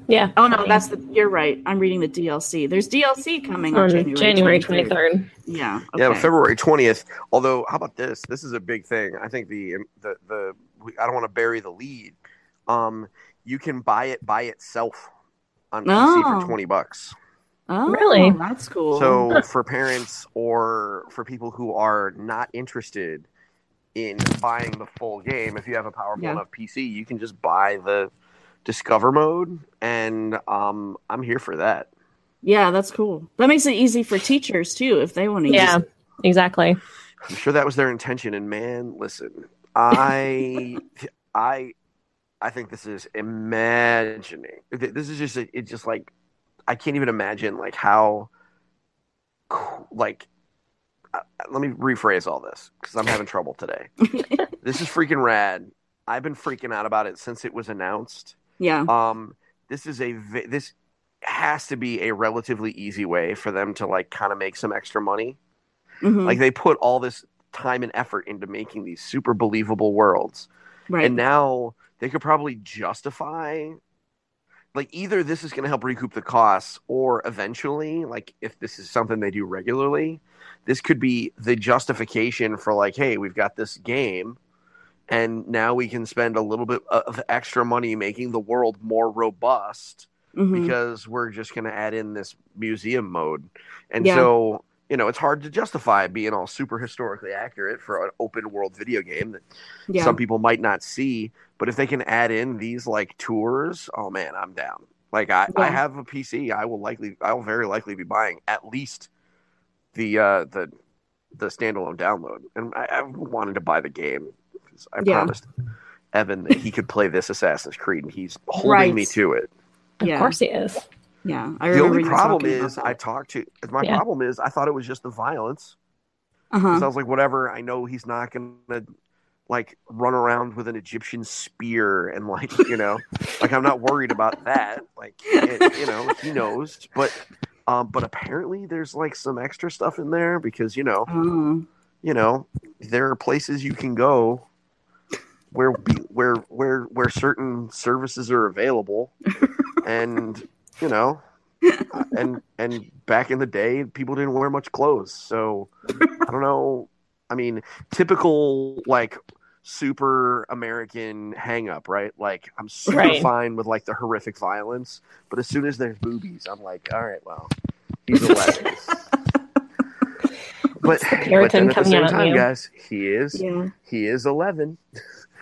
Yeah. Oh, no, that's the... You're right. I'm reading the D L C. There's D L C coming on, on January twenty-third. January twenty-third. Yeah. Okay. Yeah, but February twentieth. Although, how about this? This is a big thing. I think the... the, the I don't want to bury the lead. Um, you can buy it by itself on oh. P C for twenty bucks. Oh, really? Well, that's cool. So for parents or for people who are not interested in buying the full game, if you have a powerful yeah. enough P C, you can just buy the Discover mode, and um, I'm here for that. Yeah, that's cool. That makes it easy for teachers, too, if they want to yeah, use it. Yeah, exactly. I'm sure that was their intention, and man, listen, I... I, I think this is imagining. This is just, it's just like, I can't even imagine, like, how, like, uh, let me rephrase all this, because I'm having trouble today. This is freaking rad. I've been freaking out about it since it was announced. Yeah. Um. This is a, this has to be a relatively easy way for them to, like, kind of make some extra money. Mm-hmm. Like, they put all this time and effort into making these super believable worlds. Right. And now they could probably justify... Like, either this is going to help recoup the costs, or eventually, like, if this is something they do regularly, this could be the justification for, like, hey, we've got this game, and now we can spend a little bit of extra money making the world more robust mm-hmm. because we're just going to add in this museum mode. And yeah. so, you know, it's hard to justify being all super historically accurate for an open-world video game that yeah. some people might not see. But if they can add in these, like, tours, oh, man, I'm down. Like, I, yeah. I have a P C. I will likely, I will very likely be buying at least the uh, the the standalone download. And I, I wanted to buy the game because I yeah. promised Evan that he could play this Assassin's Creed, and he's holding right. me to it. Yeah. Of course he is. Yeah. I the only problem is I talked to – my yeah. problem is I thought it was just the violence. Uh-huh. So I was like, whatever, I know he's not going to – like, run around with an Egyptian spear and, like, you know, like, I'm not worried about that. Like, it, you know, he knows. But um, but apparently there's, like, some extra stuff in there because, you know, mm. you know, there are places you can go where where where where certain services are available. And, you know, and and back in the day, people didn't wear much clothes. So I don't know. I mean, typical, like, super American hang-up, right? Like, I'm super right. fine with, like, the horrific violence, but as soon as there's boobies, I'm like, all right, well, he's a legend. But, the but then at the same time, guys, he is, yeah. he is eleven.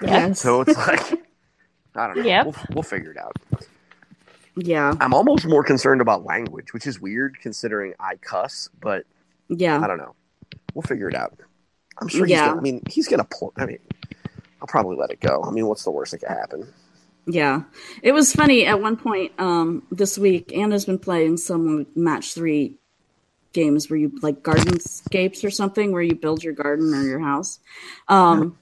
Yes. So it's like, I don't know. Yep. We'll, we'll figure it out. Yeah. I'm almost more concerned about language, which is weird considering I cuss, but yeah. I don't know. We'll figure it out. I'm sure he's yeah. gonna, I mean, he's going to pull. I mean, I'll probably let it go. I mean, what's the worst that could happen? Yeah. It was funny. At one point um, this week, Anna's been playing some match three games where you like gardenscapes or something where you build your garden or your house. Um,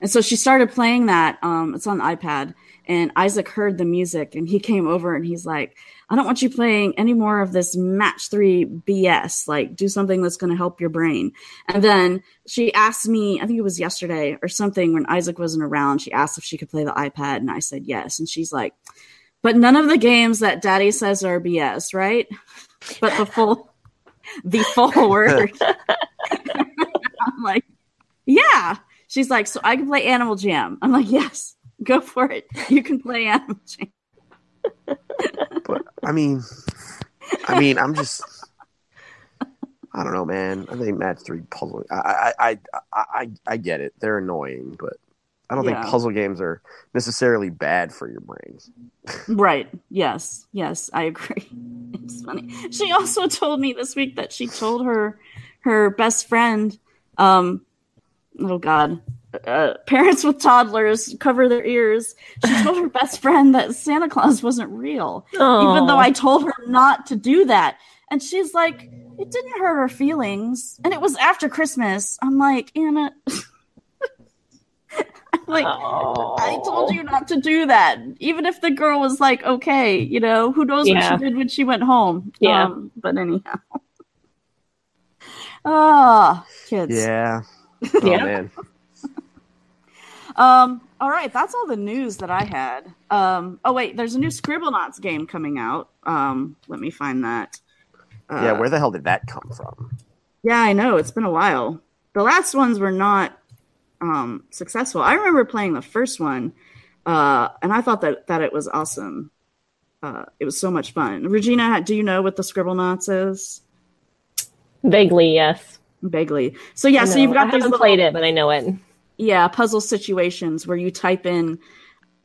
and so she started playing that. Um, it's on the iPad. And Isaac heard the music and he came over and he's like, I don't want you playing any more of this match three B S. Like, do something that's going to help your brain. And then she asked me, I think it was yesterday or something when Isaac wasn't around, she asked if she could play the iPad and I said yes. And she's like, but none of the games that Daddy says are B S, right? But the full, the full word. I'm like, yeah. She's like, so I can play Animal Jam. I'm like, yes, go for it. You can play Animal Jam. But I mean, I mean, I'm just, I don't know, man. I think match three puzzle. I, I, I, I, I get it. They're annoying, but I don't yeah. think puzzle games are necessarily bad for your brains. Right. Yes. Yes. I agree. It's funny. She also told me this week that she told her, her best friend, um, oh God, Uh, parents with toddlers cover their ears. She told her best friend that Santa Claus wasn't real, Aww. Even though I told her not to do that. And she's like, it didn't hurt her feelings. And it was after Christmas. I'm like, Anna, I'm like, Aww. I told you not to do that. Even if the girl was like, okay, you know, who knows yeah. what she did when she went home. Yeah. Um, but anyhow. Ah, oh, kids. Yeah. Oh, man. Um, all right, that's all the news that I had. Um, oh, wait, there's a new Scribblenauts game coming out. Um, let me find that. Uh, yeah, where the hell did that come from? Yeah, I know. It's been a while. The last ones were not um, successful. I remember playing the first one, uh, and I thought that, that it was awesome. Uh, it was so much fun. Regina, do you know what the Scribblenauts is? Vaguely, yes. Vaguely. So, yeah, so you've got I these haven't little- played it, but I know it. Yeah, puzzle situations where you type in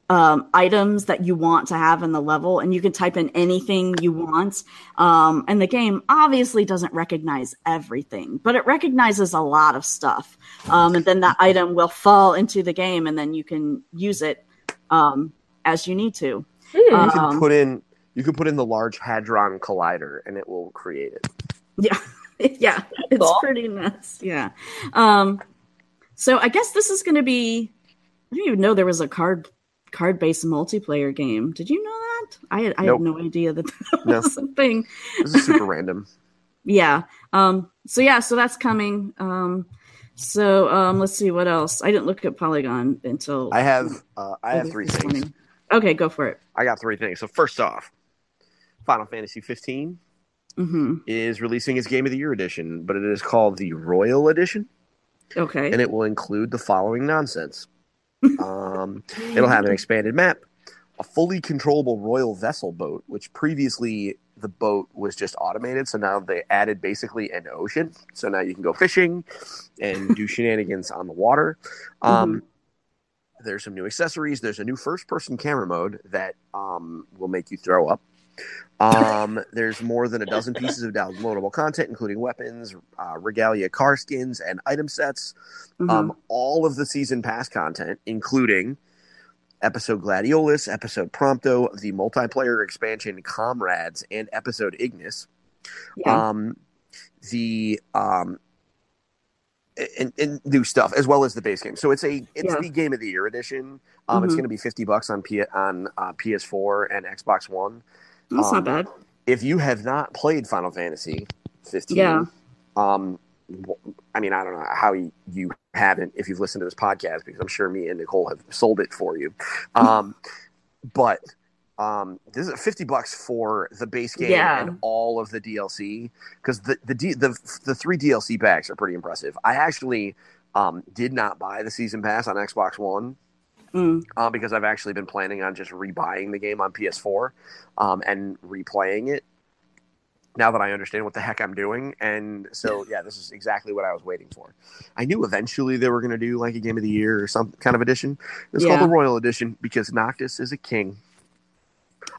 um, items that you want to have in the level, and you can type in anything you want. Um, and the game obviously doesn't recognize everything, but it recognizes a lot of stuff. Um, and then that item will fall into the game, and then you can use it um, as you need to. You um, can put in you can put in the Large Hadron Collider, and it will create it. Yeah, yeah, it's cool. Pretty nuts. Yeah. Um, So I guess this is going to be, I didn't even know there was a card, card-based multiplayer game. Did you know that? I had, I nope. had no idea that that no. was something. This is super random. Yeah. Um, so yeah, so that's coming. Um, so um, let's see what else. I didn't look at Polygon until. I have, uh, I have three things. Morning. Okay, go for it. I got three things. So first off, Final Fantasy fifteen mm-hmm. is releasing its Game of the Year edition, but it is called the Royal Edition. Okay. And it will include the following nonsense. Um, it'll have an expanded map, a fully controllable Royal Vessel boat, which previously the boat was just automated. So now they added basically an ocean. So now you can go fishing and do shenanigans on the water. Um, mm-hmm. There's some new accessories. There's a new first-person camera mode that um, will make you throw up. Um, there's more than a dozen pieces of downloadable content, including weapons, uh, regalia, car skins, and item sets. Mm-hmm. Um, all of the season pass content, including episode Gladiolus, episode Prompto, the multiplayer expansion Comrades, and episode Ignis. Yeah. Um, the um, and, and new stuff as well as the base game. So it's a it's yeah. the Game of the Year edition. Um, mm-hmm. It's going to be fifty bucks on P- on uh, P S four and Xbox One. That's um, not bad. If you have not played Final Fantasy fifteen, yeah. um, I mean, I don't know how you, you haven't if you've listened to this podcast, because I'm sure me and Nicole have sold it for you. Um, but um, this is fifty bucks for the base game yeah. and all of the D L C, because the the, D, the the three D L C packs are pretty impressive. I actually um, did not buy the season pass on Xbox One. Mm. Uh, because I've actually been planning on just rebuying the game on P S four um, and replaying it now that I understand what the heck I'm doing. And so, yeah, this is exactly what I was waiting for. I knew eventually they were going to do like a Game of the Year or some kind of edition. It's yeah. called the Royal Edition because Noctis is a king.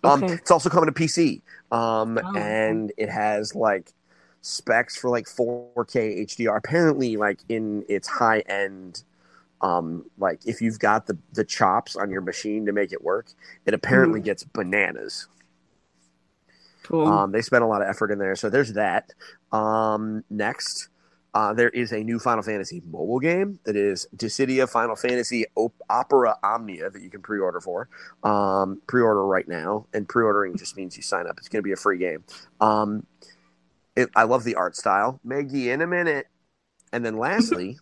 Um, okay. It's also coming to P C. Um, oh. And it has like specs for like four K H D R. Apparently, like in its high end Um, like if you've got the, the chops on your machine to make it work, it apparently mm. gets bananas. Cool. Um, they spent a lot of effort in there. So there's that. Um, next, uh, there is a new Final Fantasy mobile game that is Dissidia Final Fantasy Op- Opera Omnia that you can pre-order for. Um, pre-order right now. And pre-ordering just means you sign up. It's going to be a free game. Um, it, I love the art style. Maggie, in a minute. And then lastly...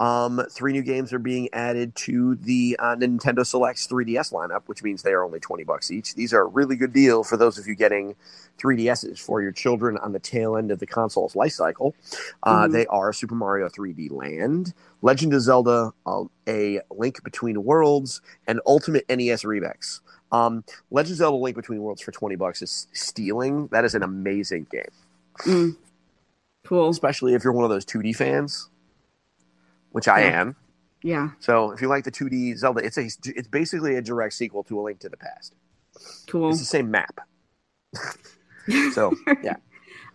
Um, three new games are being added to the uh, Nintendo Select's three D S lineup, which means they are only twenty bucks each. These are a really good deal for those of you getting three D Ss for your children on the tail end of the console's life cycle. Uh, mm-hmm. They are Super Mario three D Land, Legend of Zelda, uh, A Link Between Worlds, and Ultimate N E S Remix. Um, Legend of Zelda Link Between Worlds for twenty bucks is stealing. That is an amazing game. Mm. Cool. Especially if you're one of those two D fans. Which I yeah. am. Yeah. So if you like the two D Zelda, it's a, it's basically a direct sequel to A Link to the Past. Cool. It's the same map. So, yeah.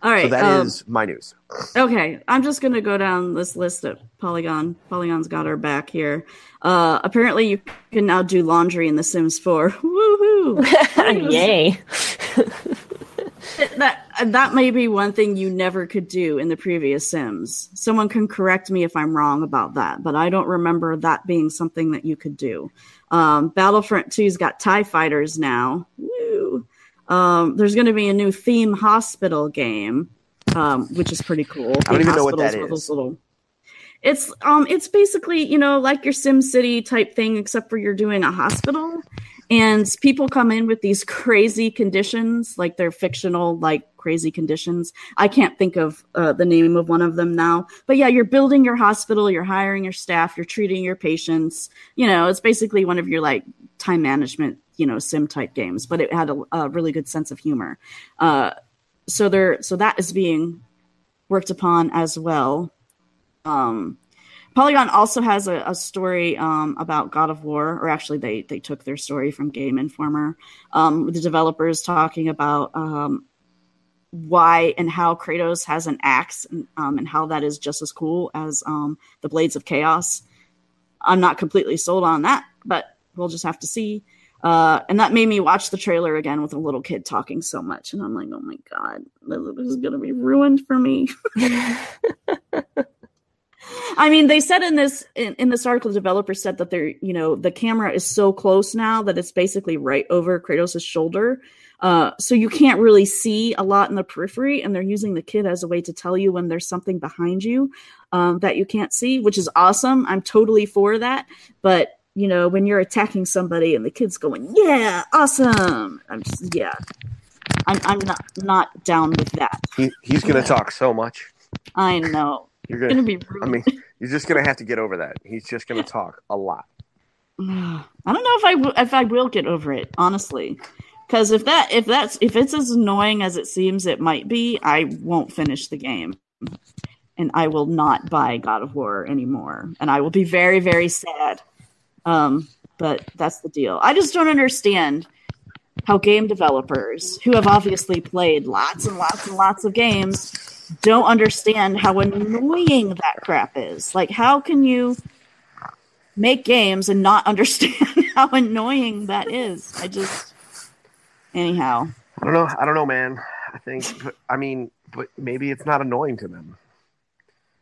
All right. So that um, is my news. Okay. I'm just going to go down this list that Polygon. Polygon's got her back here. Uh, apparently, you can now do laundry in The Sims four. Woohoo! Yay. That that may be one thing you never could do in the previous Sims. Someone can correct me if I'm wrong about that, but I don't remember that being something that you could do. Um, Battlefront two's got TIE fighters now. Woo! Um, there's going to be a new theme hospital game, um, which is pretty cool. I don't even know what that is. Little, it's um, it's basically, you know, like your Sim City type thing, except for you're doing a hospital. And people come in with these crazy conditions, like they're fictional, like crazy conditions. I can't think of uh, the name of one of them now. But yeah, you're building your hospital, you're hiring your staff, you're treating your patients. You know, it's basically one of your like time management, you know, sim type games. But it had a, a really good sense of humor. Uh, so there, so that is being worked upon as well. Um, Polygon also has a, a story um, about God of War, or actually they they took their story from Game Informer. Um, the developers talking about um, why and how Kratos has an axe and, um, and how that is just as cool as um, the Blades of Chaos. I'm not completely sold on that, but we'll just have to see. Uh, and that made me watch the trailer again with a little kid talking so much. And I'm like, oh my God, this is going to be ruined for me. I mean, they said in this in, in this article, the developer said that they're, you know, the camera is so close now that it's basically right over Kratos' shoulder. Uh, so you can't really see a lot in the periphery. And they're using the kid as a way to tell you when there's something behind you um, that you can't see, which is awesome. I'm totally for that. But, you know, when you're attacking somebody and the kid's going, yeah, awesome. I'm just, yeah, I'm, I'm not, not down with that. He, he's going to yeah. talk so much. I know. You're gonna, gonna be rude. I mean, you're just gonna have to get over that. He's just gonna talk a lot. I don't know if I w- if I will get over it, honestly, because if that if that's if it's as annoying as it seems it might be, I won't finish the game, and I will not buy God of War anymore, and I will be very very sad. Um, but that's the deal. I just don't understand how game developers who have obviously played lots and lots and lots of games don't understand how annoying that crap is. Like, how can you make games and not understand how annoying that is? I just, anyhow. I don't know. I don't know, man. I think, but, I mean, but maybe it's not annoying to them.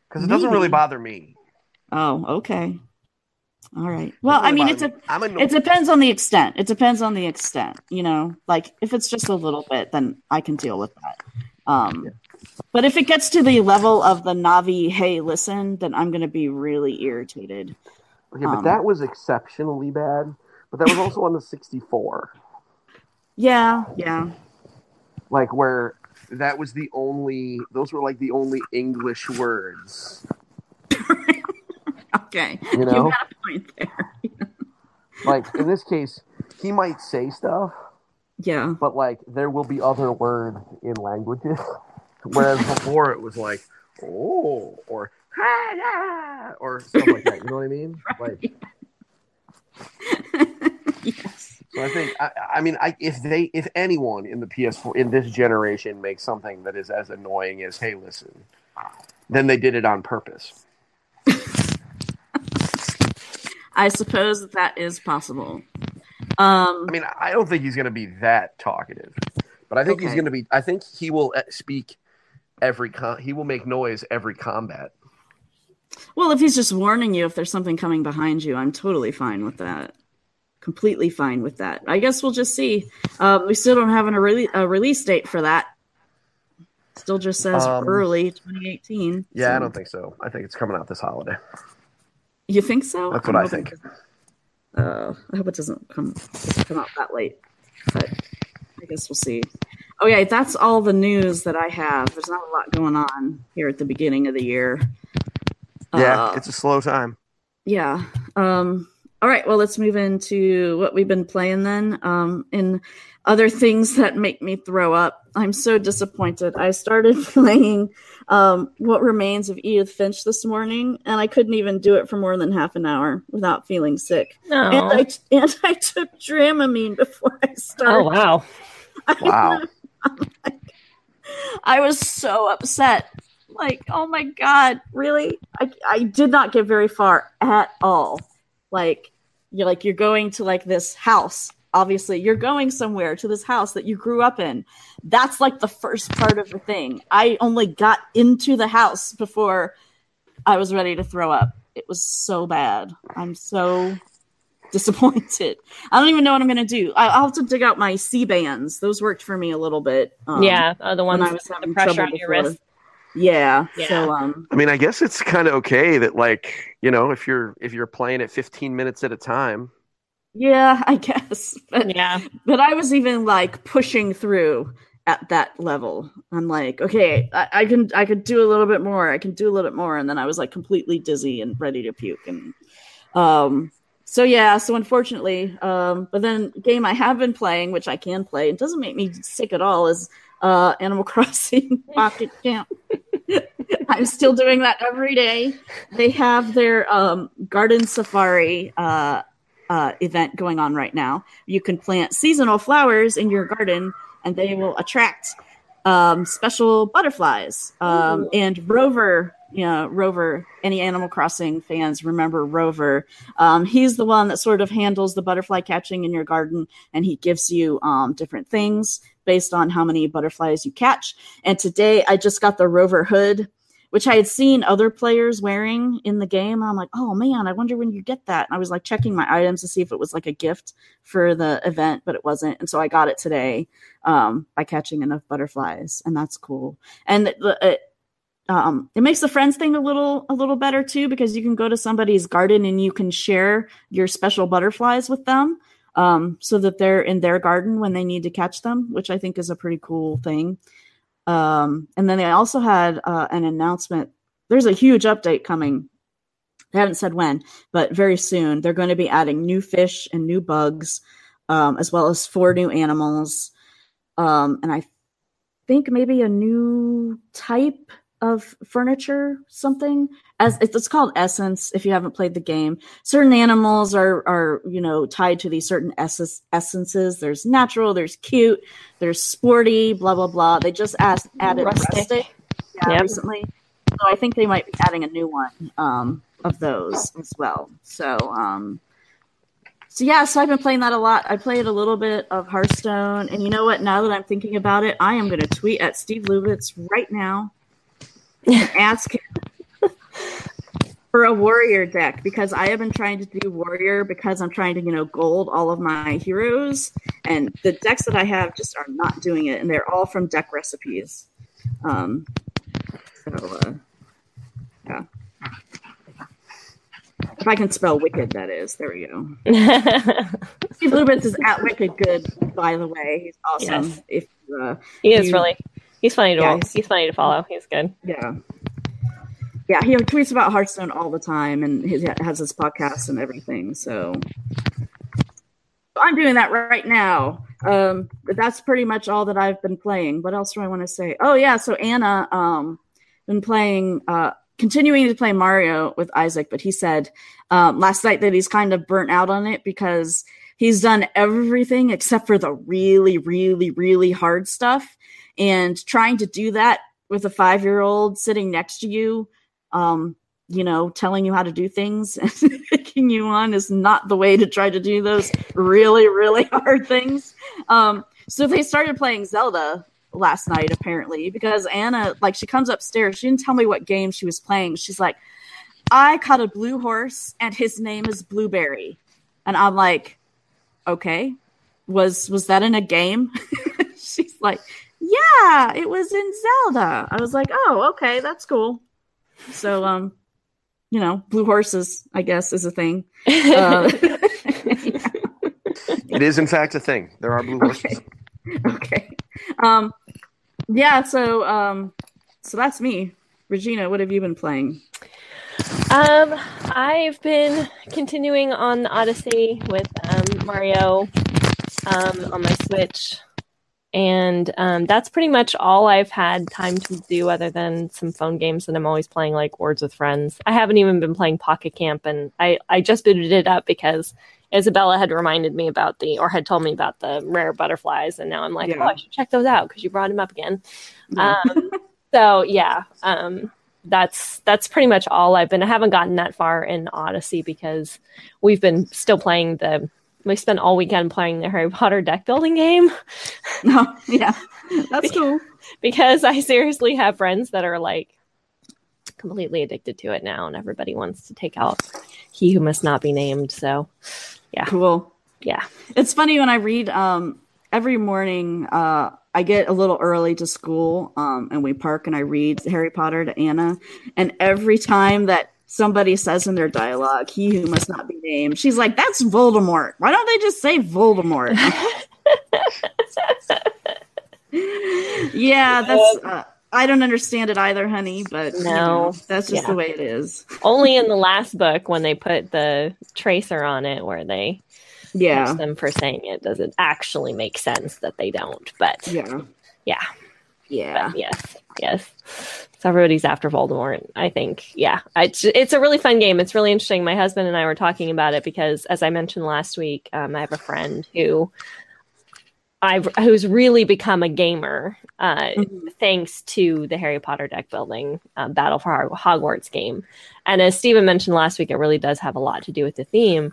Because it maybe. doesn't really bother me. Oh, okay. All right. Well, I mean, it's a, it depends on the extent. It depends on the extent, you know, like if it's just a little bit, then I can deal with that. Um, yeah. But if it gets to the level of the Navi, hey, listen, then I'm going to be really irritated. Okay, but um, that was exceptionally bad. But that was also on the sixty-four. Yeah, yeah. Like where that was the only, those were like the only English words. Okay, you know? You got a point there. Like, in this case, he might say stuff. Yeah. But, like, there will be other words in languages. Whereas before it was like, oh, or, ha, or stuff like that. You know what I mean? Like, yes. So I think, I, I mean, I, if they, if anyone in the P S four, in this generation makes something that is as annoying as, hey, listen, then they did it on purpose. I suppose that, that is possible. Um, I mean, I don't think he's going to be that talkative, but I think okay. he's going to be. I think he will speak every. Com- he will make noise every combat. Well, if he's just warning you if there's something coming behind you, I'm totally fine with that. Completely fine with that. I guess we'll just see. Um, we still don't have an, a, re- a release date for that. Still just says um, early twenty eighteen. Yeah, so. I don't think so. I think it's coming out this holiday. You think so? That's what I, I think. Uh, I hope it doesn't come, doesn't come out that late. But I guess we'll see. Okay, that's all the news that I have. There's not a lot going on here at the beginning of the year. Yeah, uh, it's a slow time. Yeah. Um, all right, well, let's move into what we've been playing then. Um, in other things that make me throw up, I'm so disappointed. I started playing um, What Remains of Edith Finch this morning, and I couldn't even do it for more than half an hour without feeling sick. No. And I, and I took Dramamine before I started. Oh, wow. I, wow. I'm like, I was so upset. Like, oh my God, really? I, I did not get very far at all. Like, you're like, you're going to like this house. Obviously, you're going somewhere to this house that you grew up in. That's like the first part of the thing. I only got into the house before I was ready to throw up. It was so bad. I'm so disappointed. I don't even know what I'm going to do. I, I'll have to dig out my C-bands. Those worked for me a little bit. Um, yeah, uh, the ones with the pressure on your wrist. Yeah, yeah. So um I mean, I guess it's kind of okay that, like, you know, if you're if you're playing it fifteen minutes at a time. Yeah, I guess. But, yeah. But I was even like pushing through at that level. I'm like, okay, I, I can I could do a little bit more. I can do a little bit more, and then I was like completely dizzy and ready to puke. And um so yeah, so unfortunately, um but then game I have been playing, which I can play, it doesn't make me sick at all, is Uh, Animal Crossing Pocket Camp. I'm still doing that every day. They have their um, garden safari uh, uh, event going on right now. You can plant seasonal flowers in your garden, and they will attract um, special butterflies. Um, and Rover, you know, Rover, any Animal Crossing fans remember Rover. Um, he's the one that sort of handles the butterfly catching in your garden, and he gives you um, different things based on how many butterflies you catch. And today I just got the Rover hood, which I had seen other players wearing in the game. I'm like, oh man, I wonder when you get that. And I was like checking my items to see if it was like a gift for the event, but it wasn't. And so I got it today um, by catching enough butterflies, and that's cool. And it, it, um, it makes the friends thing a little, a little better too, because you can go to somebody's garden and you can share your special butterflies with them. Um, so that they're in their garden when they need to catch them, which I think is a pretty cool thing. Um, and then they also had uh, an announcement. There's a huge update coming. They haven't said when, but very soon. They're going to be adding new fish and new bugs, um, as well as four new animals. Um, and I think maybe a new type of furniture, something as it's called essence. If you haven't played the game, certain animals are, are, you know, tied to these certain ess- essences. There's natural, there's cute, there's sporty, blah, blah, blah. They just asked, added rustic, rustic yeah, yep. recently. So I think they might be adding a new one um, of those as well. So, um, so yeah, so I've been playing that a lot. I played a little bit of Hearthstone, and you know what, now that I'm thinking about it, I am going to tweet at Steve Lubitz right now. Ask him for a warrior deck, because I have been trying to do warrior because I'm trying to, you know, gold all of my heroes, and the decks that I have just are not doing it, and they're all from deck recipes. Um, so, uh, yeah. If I can spell wicked, that is. There we go. Steve Lubitz is at wicked good, by the way. He's awesome. Yes. If uh, he is you, really. He's funny to yeah, he's, he's funny to follow. He's good. Yeah, yeah. He tweets about Hearthstone all the time, and he has his podcast and everything. So I'm doing that right now. Um, but that's pretty much all that I've been playing. What else do I want to say? Oh yeah, so Anna um been playing, uh, continuing to play Mario with Isaac, but he said um, last night that he's kind of burnt out on it because he's done everything except for the really, really, really hard stuff. And trying to do that with a five-year-old sitting next to you, um, you know, telling you how to do things, taking you on is not the way to try to do those really, really hard things. Um, so they started playing Zelda last night, apparently, because Anna, like, she comes upstairs. She didn't tell me what game she was playing. She's like, I caught a blue horse, and his name is Blueberry. And I'm like, okay, was was that in a game? She's like, yeah, it was in Zelda. I was like, oh, okay, that's cool. So, um, you know, blue horses, I guess, is a thing. Uh, yeah. It is, in fact, a thing. There are blue horses. Okay. okay. Um, yeah, so um, so that's me. Regina, what have you been playing? Um, I've been continuing on the Odyssey with um, Mario um, on my Switch. And um, that's pretty much all I've had time to do other than some phone games that I'm always playing, like Words with Friends. I haven't even been playing Pocket Camp, and I, I just booted it up because Isabella had reminded me about the, or had told me about the rare butterflies, and now I'm like, yeah. oh, I should check those out because you brought them up again. Yeah. Um, so, yeah, um, that's that's pretty much all I've been. I haven't gotten that far in Odyssey because we've been still playing the We spent all weekend playing the Harry Potter deck building game. No, yeah, that's cool. Because I seriously have friends that are like completely addicted to it now, and everybody wants to take out He Who Must Not Be Named. So, yeah, cool. Yeah, it's funny when I read um, every morning. Uh, I get a little early to school, um, and we park, and I read Harry Potter to Anna, and every time that somebody says in their dialogue, He Who Must Not Be Named, she's like, that's Voldemort. Why don't they just say Voldemort? yeah, that's, uh, I don't understand it either, honey, but no, you know, that's just yeah. the way it is. Only in the last book when they put the tracer on it where they yeah. catch them for saying it, does it actually make sense that they don't, but yeah. Yeah. Yeah. But yes. Yes. So everybody's after Voldemort, I think. Yeah. I, it's a really fun game. It's really interesting. My husband and I were talking about it because, as I mentioned last week, um, I have a friend who I've who's really become a gamer uh, mm-hmm. thanks to the Harry Potter deck building uh, Battle for Hogwarts game. And as Stephen mentioned last week, it really does have a lot to do with the theme.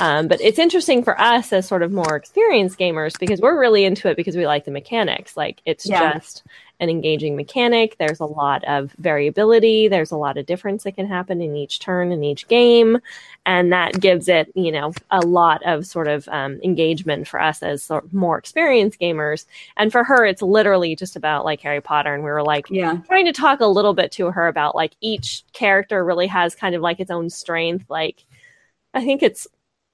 Um, but it's interesting for us as sort of more experienced gamers because we're really into it because we like the mechanics. Like, it's yeah. just an engaging mechanic. There's a lot of variability. There's a lot of difference that can happen in each turn, in each game. And that gives it, you know, a lot of sort of um, engagement for us as sort of more experienced gamers. And for her, it's literally just about like Harry Potter. And we were like yeah. trying to talk a little bit to her about like each character really has kind of like its own strength. Like, I think it's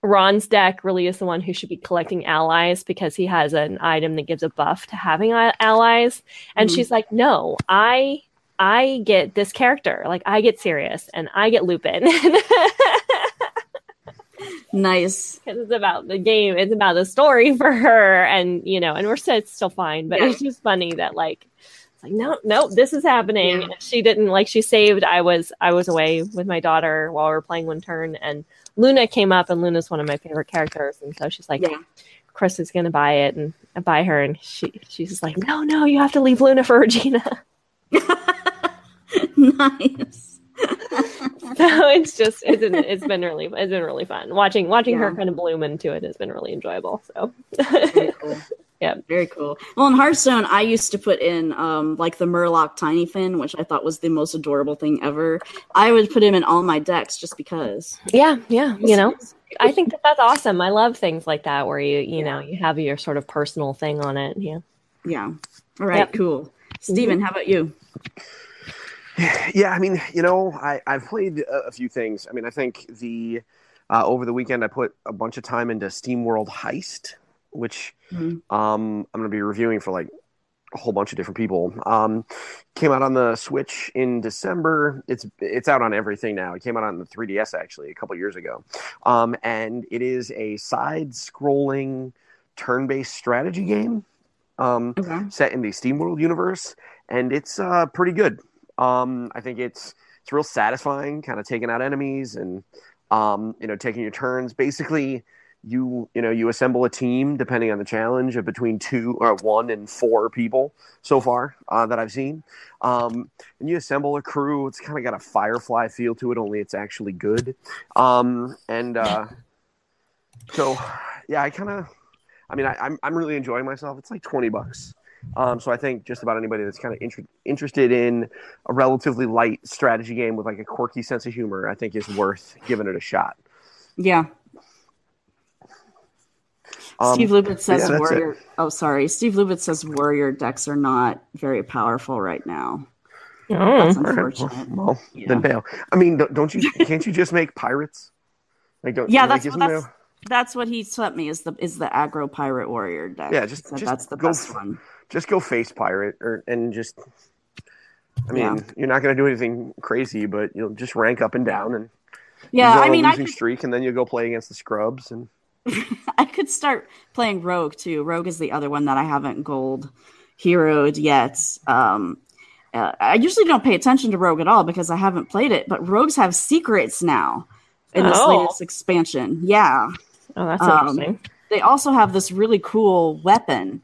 Ron's deck really is the one who should be collecting allies because he has an item that gives a buff to having allies. And mm-hmm. she's like, no, I I get this character. Like, I get Sirius and I get Lupin. Nice. Because it's about the game. It's about the story for her. And, you know, and we're still, it's still fine. But yeah. it's just funny that, like, it's like, no, no, this is happening. Yeah. And she didn't, like, she saved. I was, I was away with my daughter while we were playing one turn. And Luna came up, and Luna's one of my favorite characters, and so she's like, yeah. Chris is going to buy it, and I buy her, and she she's just like, no, no, you have to leave Luna for Regina. Nice. So it's just, it's, it's been really, it's been really fun. Watching watching yeah. her kind of bloom into it has been really enjoyable, so. Very cool. Yeah. Very cool. Well, in Hearthstone, I used to put in, um, like, the Murloc Tinyfin, which I thought was the most adorable thing ever. I would put him in all my decks just because. Yeah, yeah, you know. I think that that's awesome. I love things like that where you, you yeah. know, you have your sort of personal thing on it. Yeah. Yeah. All right, yep. Cool. Steven, mm-hmm. how about you? Yeah, I mean, you know, I, I've played a, a few things. I mean, I think the uh, over the weekend I put a bunch of time into SteamWorld Heist, which mm-hmm. um, I'm going to be reviewing for like a whole bunch of different people. Um, came out on the Switch in December. It's it's out on everything now. It came out on the three D S actually a couple years ago. Um, and it is a side-scrolling turn-based strategy game um, okay. set in the SteamWorld universe. And it's uh, pretty good. Um, I think it's it's real satisfying, kind of taking out enemies and um, you know taking your turns. Basically, you you know you assemble a team depending on the challenge of between two or one and four people so far uh, that I've seen, um, and you assemble a crew. It's kind of got a Firefly feel to it, only it's actually good. Um, and uh, so, yeah, I kind of, I mean, I, I'm I'm really enjoying myself. It's like twenty bucks. Um, so I think just about anybody that's kind of inter- interested in a relatively light strategy game with like a quirky sense of humor, I think is worth giving it a shot. Yeah. Um, Steve Lubitz says yeah, warrior. It. Oh, sorry. Steve Lubitz says warrior decks are not very powerful right now. Oh, that's unfortunate. Right. Well, well yeah. Then bail. I mean, don't you? Can't you just make pirates? Like, don't. Yeah, that's what that's, that's what he sent me is the is the aggro pirate warrior deck. Yeah, just, so just that's the go, best one. Just go face pirate, or and just. I mean, yeah. You're not going to do anything crazy, but you'll just rank up and down, and yeah, I mean, a losing I could... streak, and then you'll go play against the scrubs and. I could start playing Rogue too. Rogue is the other one that I haven't gold heroed yet. Um, uh, I usually don't pay attention to Rogue at all because I haven't played it, but Rogues have secrets now in this oh. latest expansion. Yeah. Oh, that's um, interesting. They also have this really cool weapon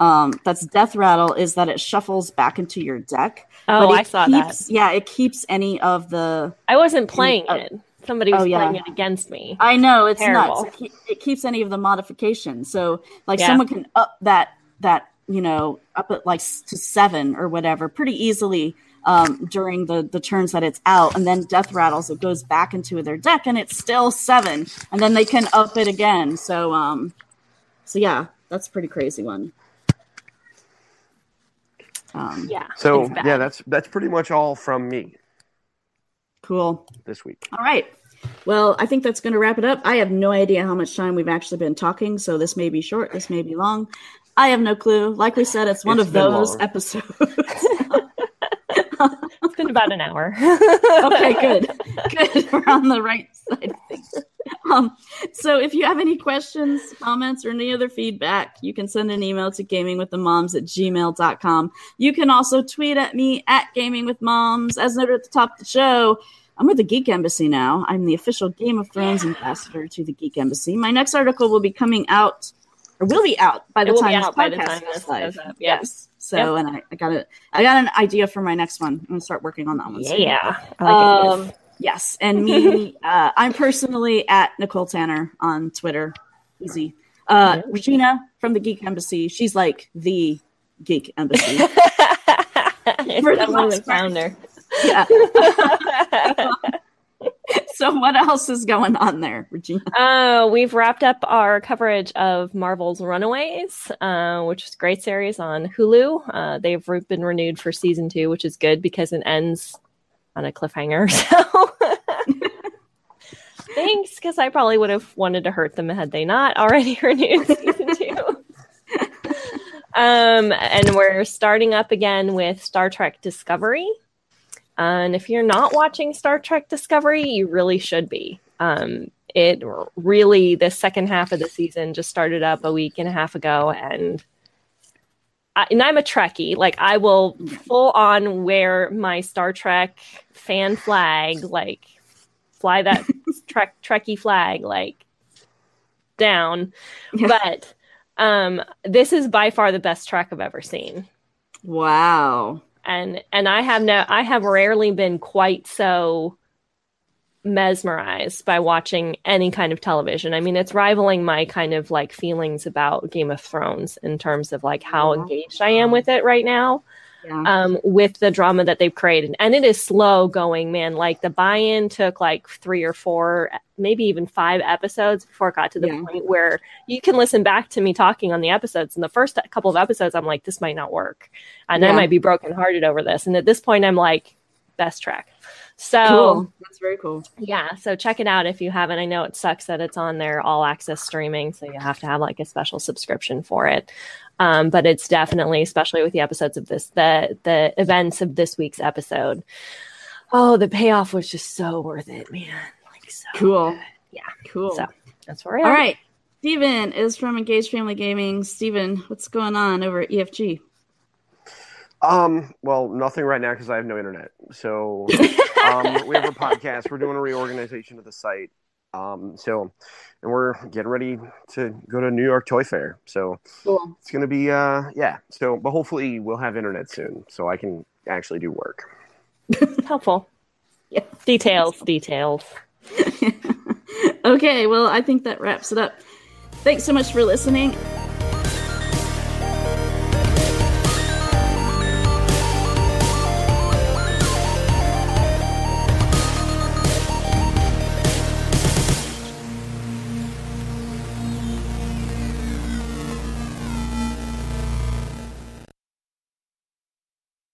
um, that's Death Rattle, is that it shuffles back into your deck. Oh, I saw keeps, that. Yeah, it keeps any of the... I wasn't playing any, it. Uh, Somebody was oh, yeah. playing it against me. I know, it's Terrible. nuts. It, keep, it keeps any of the modifications. So, like, yeah. someone can up that, that you know, up it like to seven or whatever pretty easily um, during the, the turns that it's out. And then Death Rattles, it goes back into their deck, and it's still seven. And then they can up it again. So, um, so yeah, that's a pretty crazy one. Um, yeah. So, yeah, that's that's pretty much all from me. Cool. This week. All right. Well, I think that's going to wrap it up. I have no idea how much time we've actually been talking, so this may be short, this may be long. I have no clue. Like we said, it's one it's of those long. episodes. It's been about an hour. Okay, good. Good. We're on the right side of things. Um, so if you have any questions, comments, or any other feedback, you can send an email to gamingwiththemoms at gmail dot com. You can also tweet at me at gamingwithmoms. As noted at the top of the show, I'm with the Geek Embassy now. I'm the official Game of Thrones ambassador to the Geek Embassy. My next article will be coming out, or will be out by the time this podcast goes live. Yes. So, yep. and I, I got a, I got an idea for my next one. I'm going to start working on that one. Yeah. Soon. yeah. I like um, it. Yes, and me, uh, I'm personally at Nicole Tanner on Twitter. Easy. Uh, Regina from the Geek Embassy. She's like the Geek Embassy. For the most founder. Yeah. So what else is going on there, Regina? Uh, we've wrapped up our coverage of Marvel's Runaways, uh, which is a great series on Hulu. Uh, they've been renewed for season two, which is good because it ends... on a cliffhanger, so thanks, because I probably would have wanted to hurt them had they not already renewed season two. Um, and we're starting up again with Star Trek Discovery. Uh, and if you're not watching Star Trek Discovery, you really should be. Um, it really, the second half of the season just started up a week and a half ago, and I, and I'm a Trekkie. Like, I will full on wear my Star Trek fan flag, like fly that Trek Trekkie flag, like down. Yeah. But um, this is by far the best Trek I've ever seen. Wow. And and I have no, I have rarely been quite so mesmerized by watching any kind of television. I mean, it's rivaling my kind of like feelings about Game of Thrones in terms of like how yeah. engaged I am with it right now, yeah. um, with the drama that they've created. And it is slow going, man. Like the buy-in took like three or four, maybe even five episodes before it got to the yeah. point where you can listen back to me talking on the episodes. And the first couple of episodes, I'm like, this might not work. And yeah. I might be brokenhearted over this. And at this point, I'm like, best track. So cool. That's very cool. Yeah. So check it out if you haven't. I know it sucks that it's on their all access streaming, so you have to have like a special subscription for it. Um, but it's definitely, especially with the episodes of this, the the events of this week's episode. Oh, the payoff was just so worth it, man. Like so cool. Good. Yeah. Cool. So that's where we are. All right. Stephen is from Engaged Family Gaming. Stephen, what's going on over at E F G? Um, well, nothing right now because I have no internet. So um, we have a podcast. We're doing a reorganization of the site. Um, so, and we're getting ready to go to New York Toy Fair. So cool. It's going to be, uh, yeah. So, but hopefully we'll have internet soon so I can actually do work. Helpful. Yeah. Details, details. Okay. Well, I think that wraps it up. Thanks so much for listening.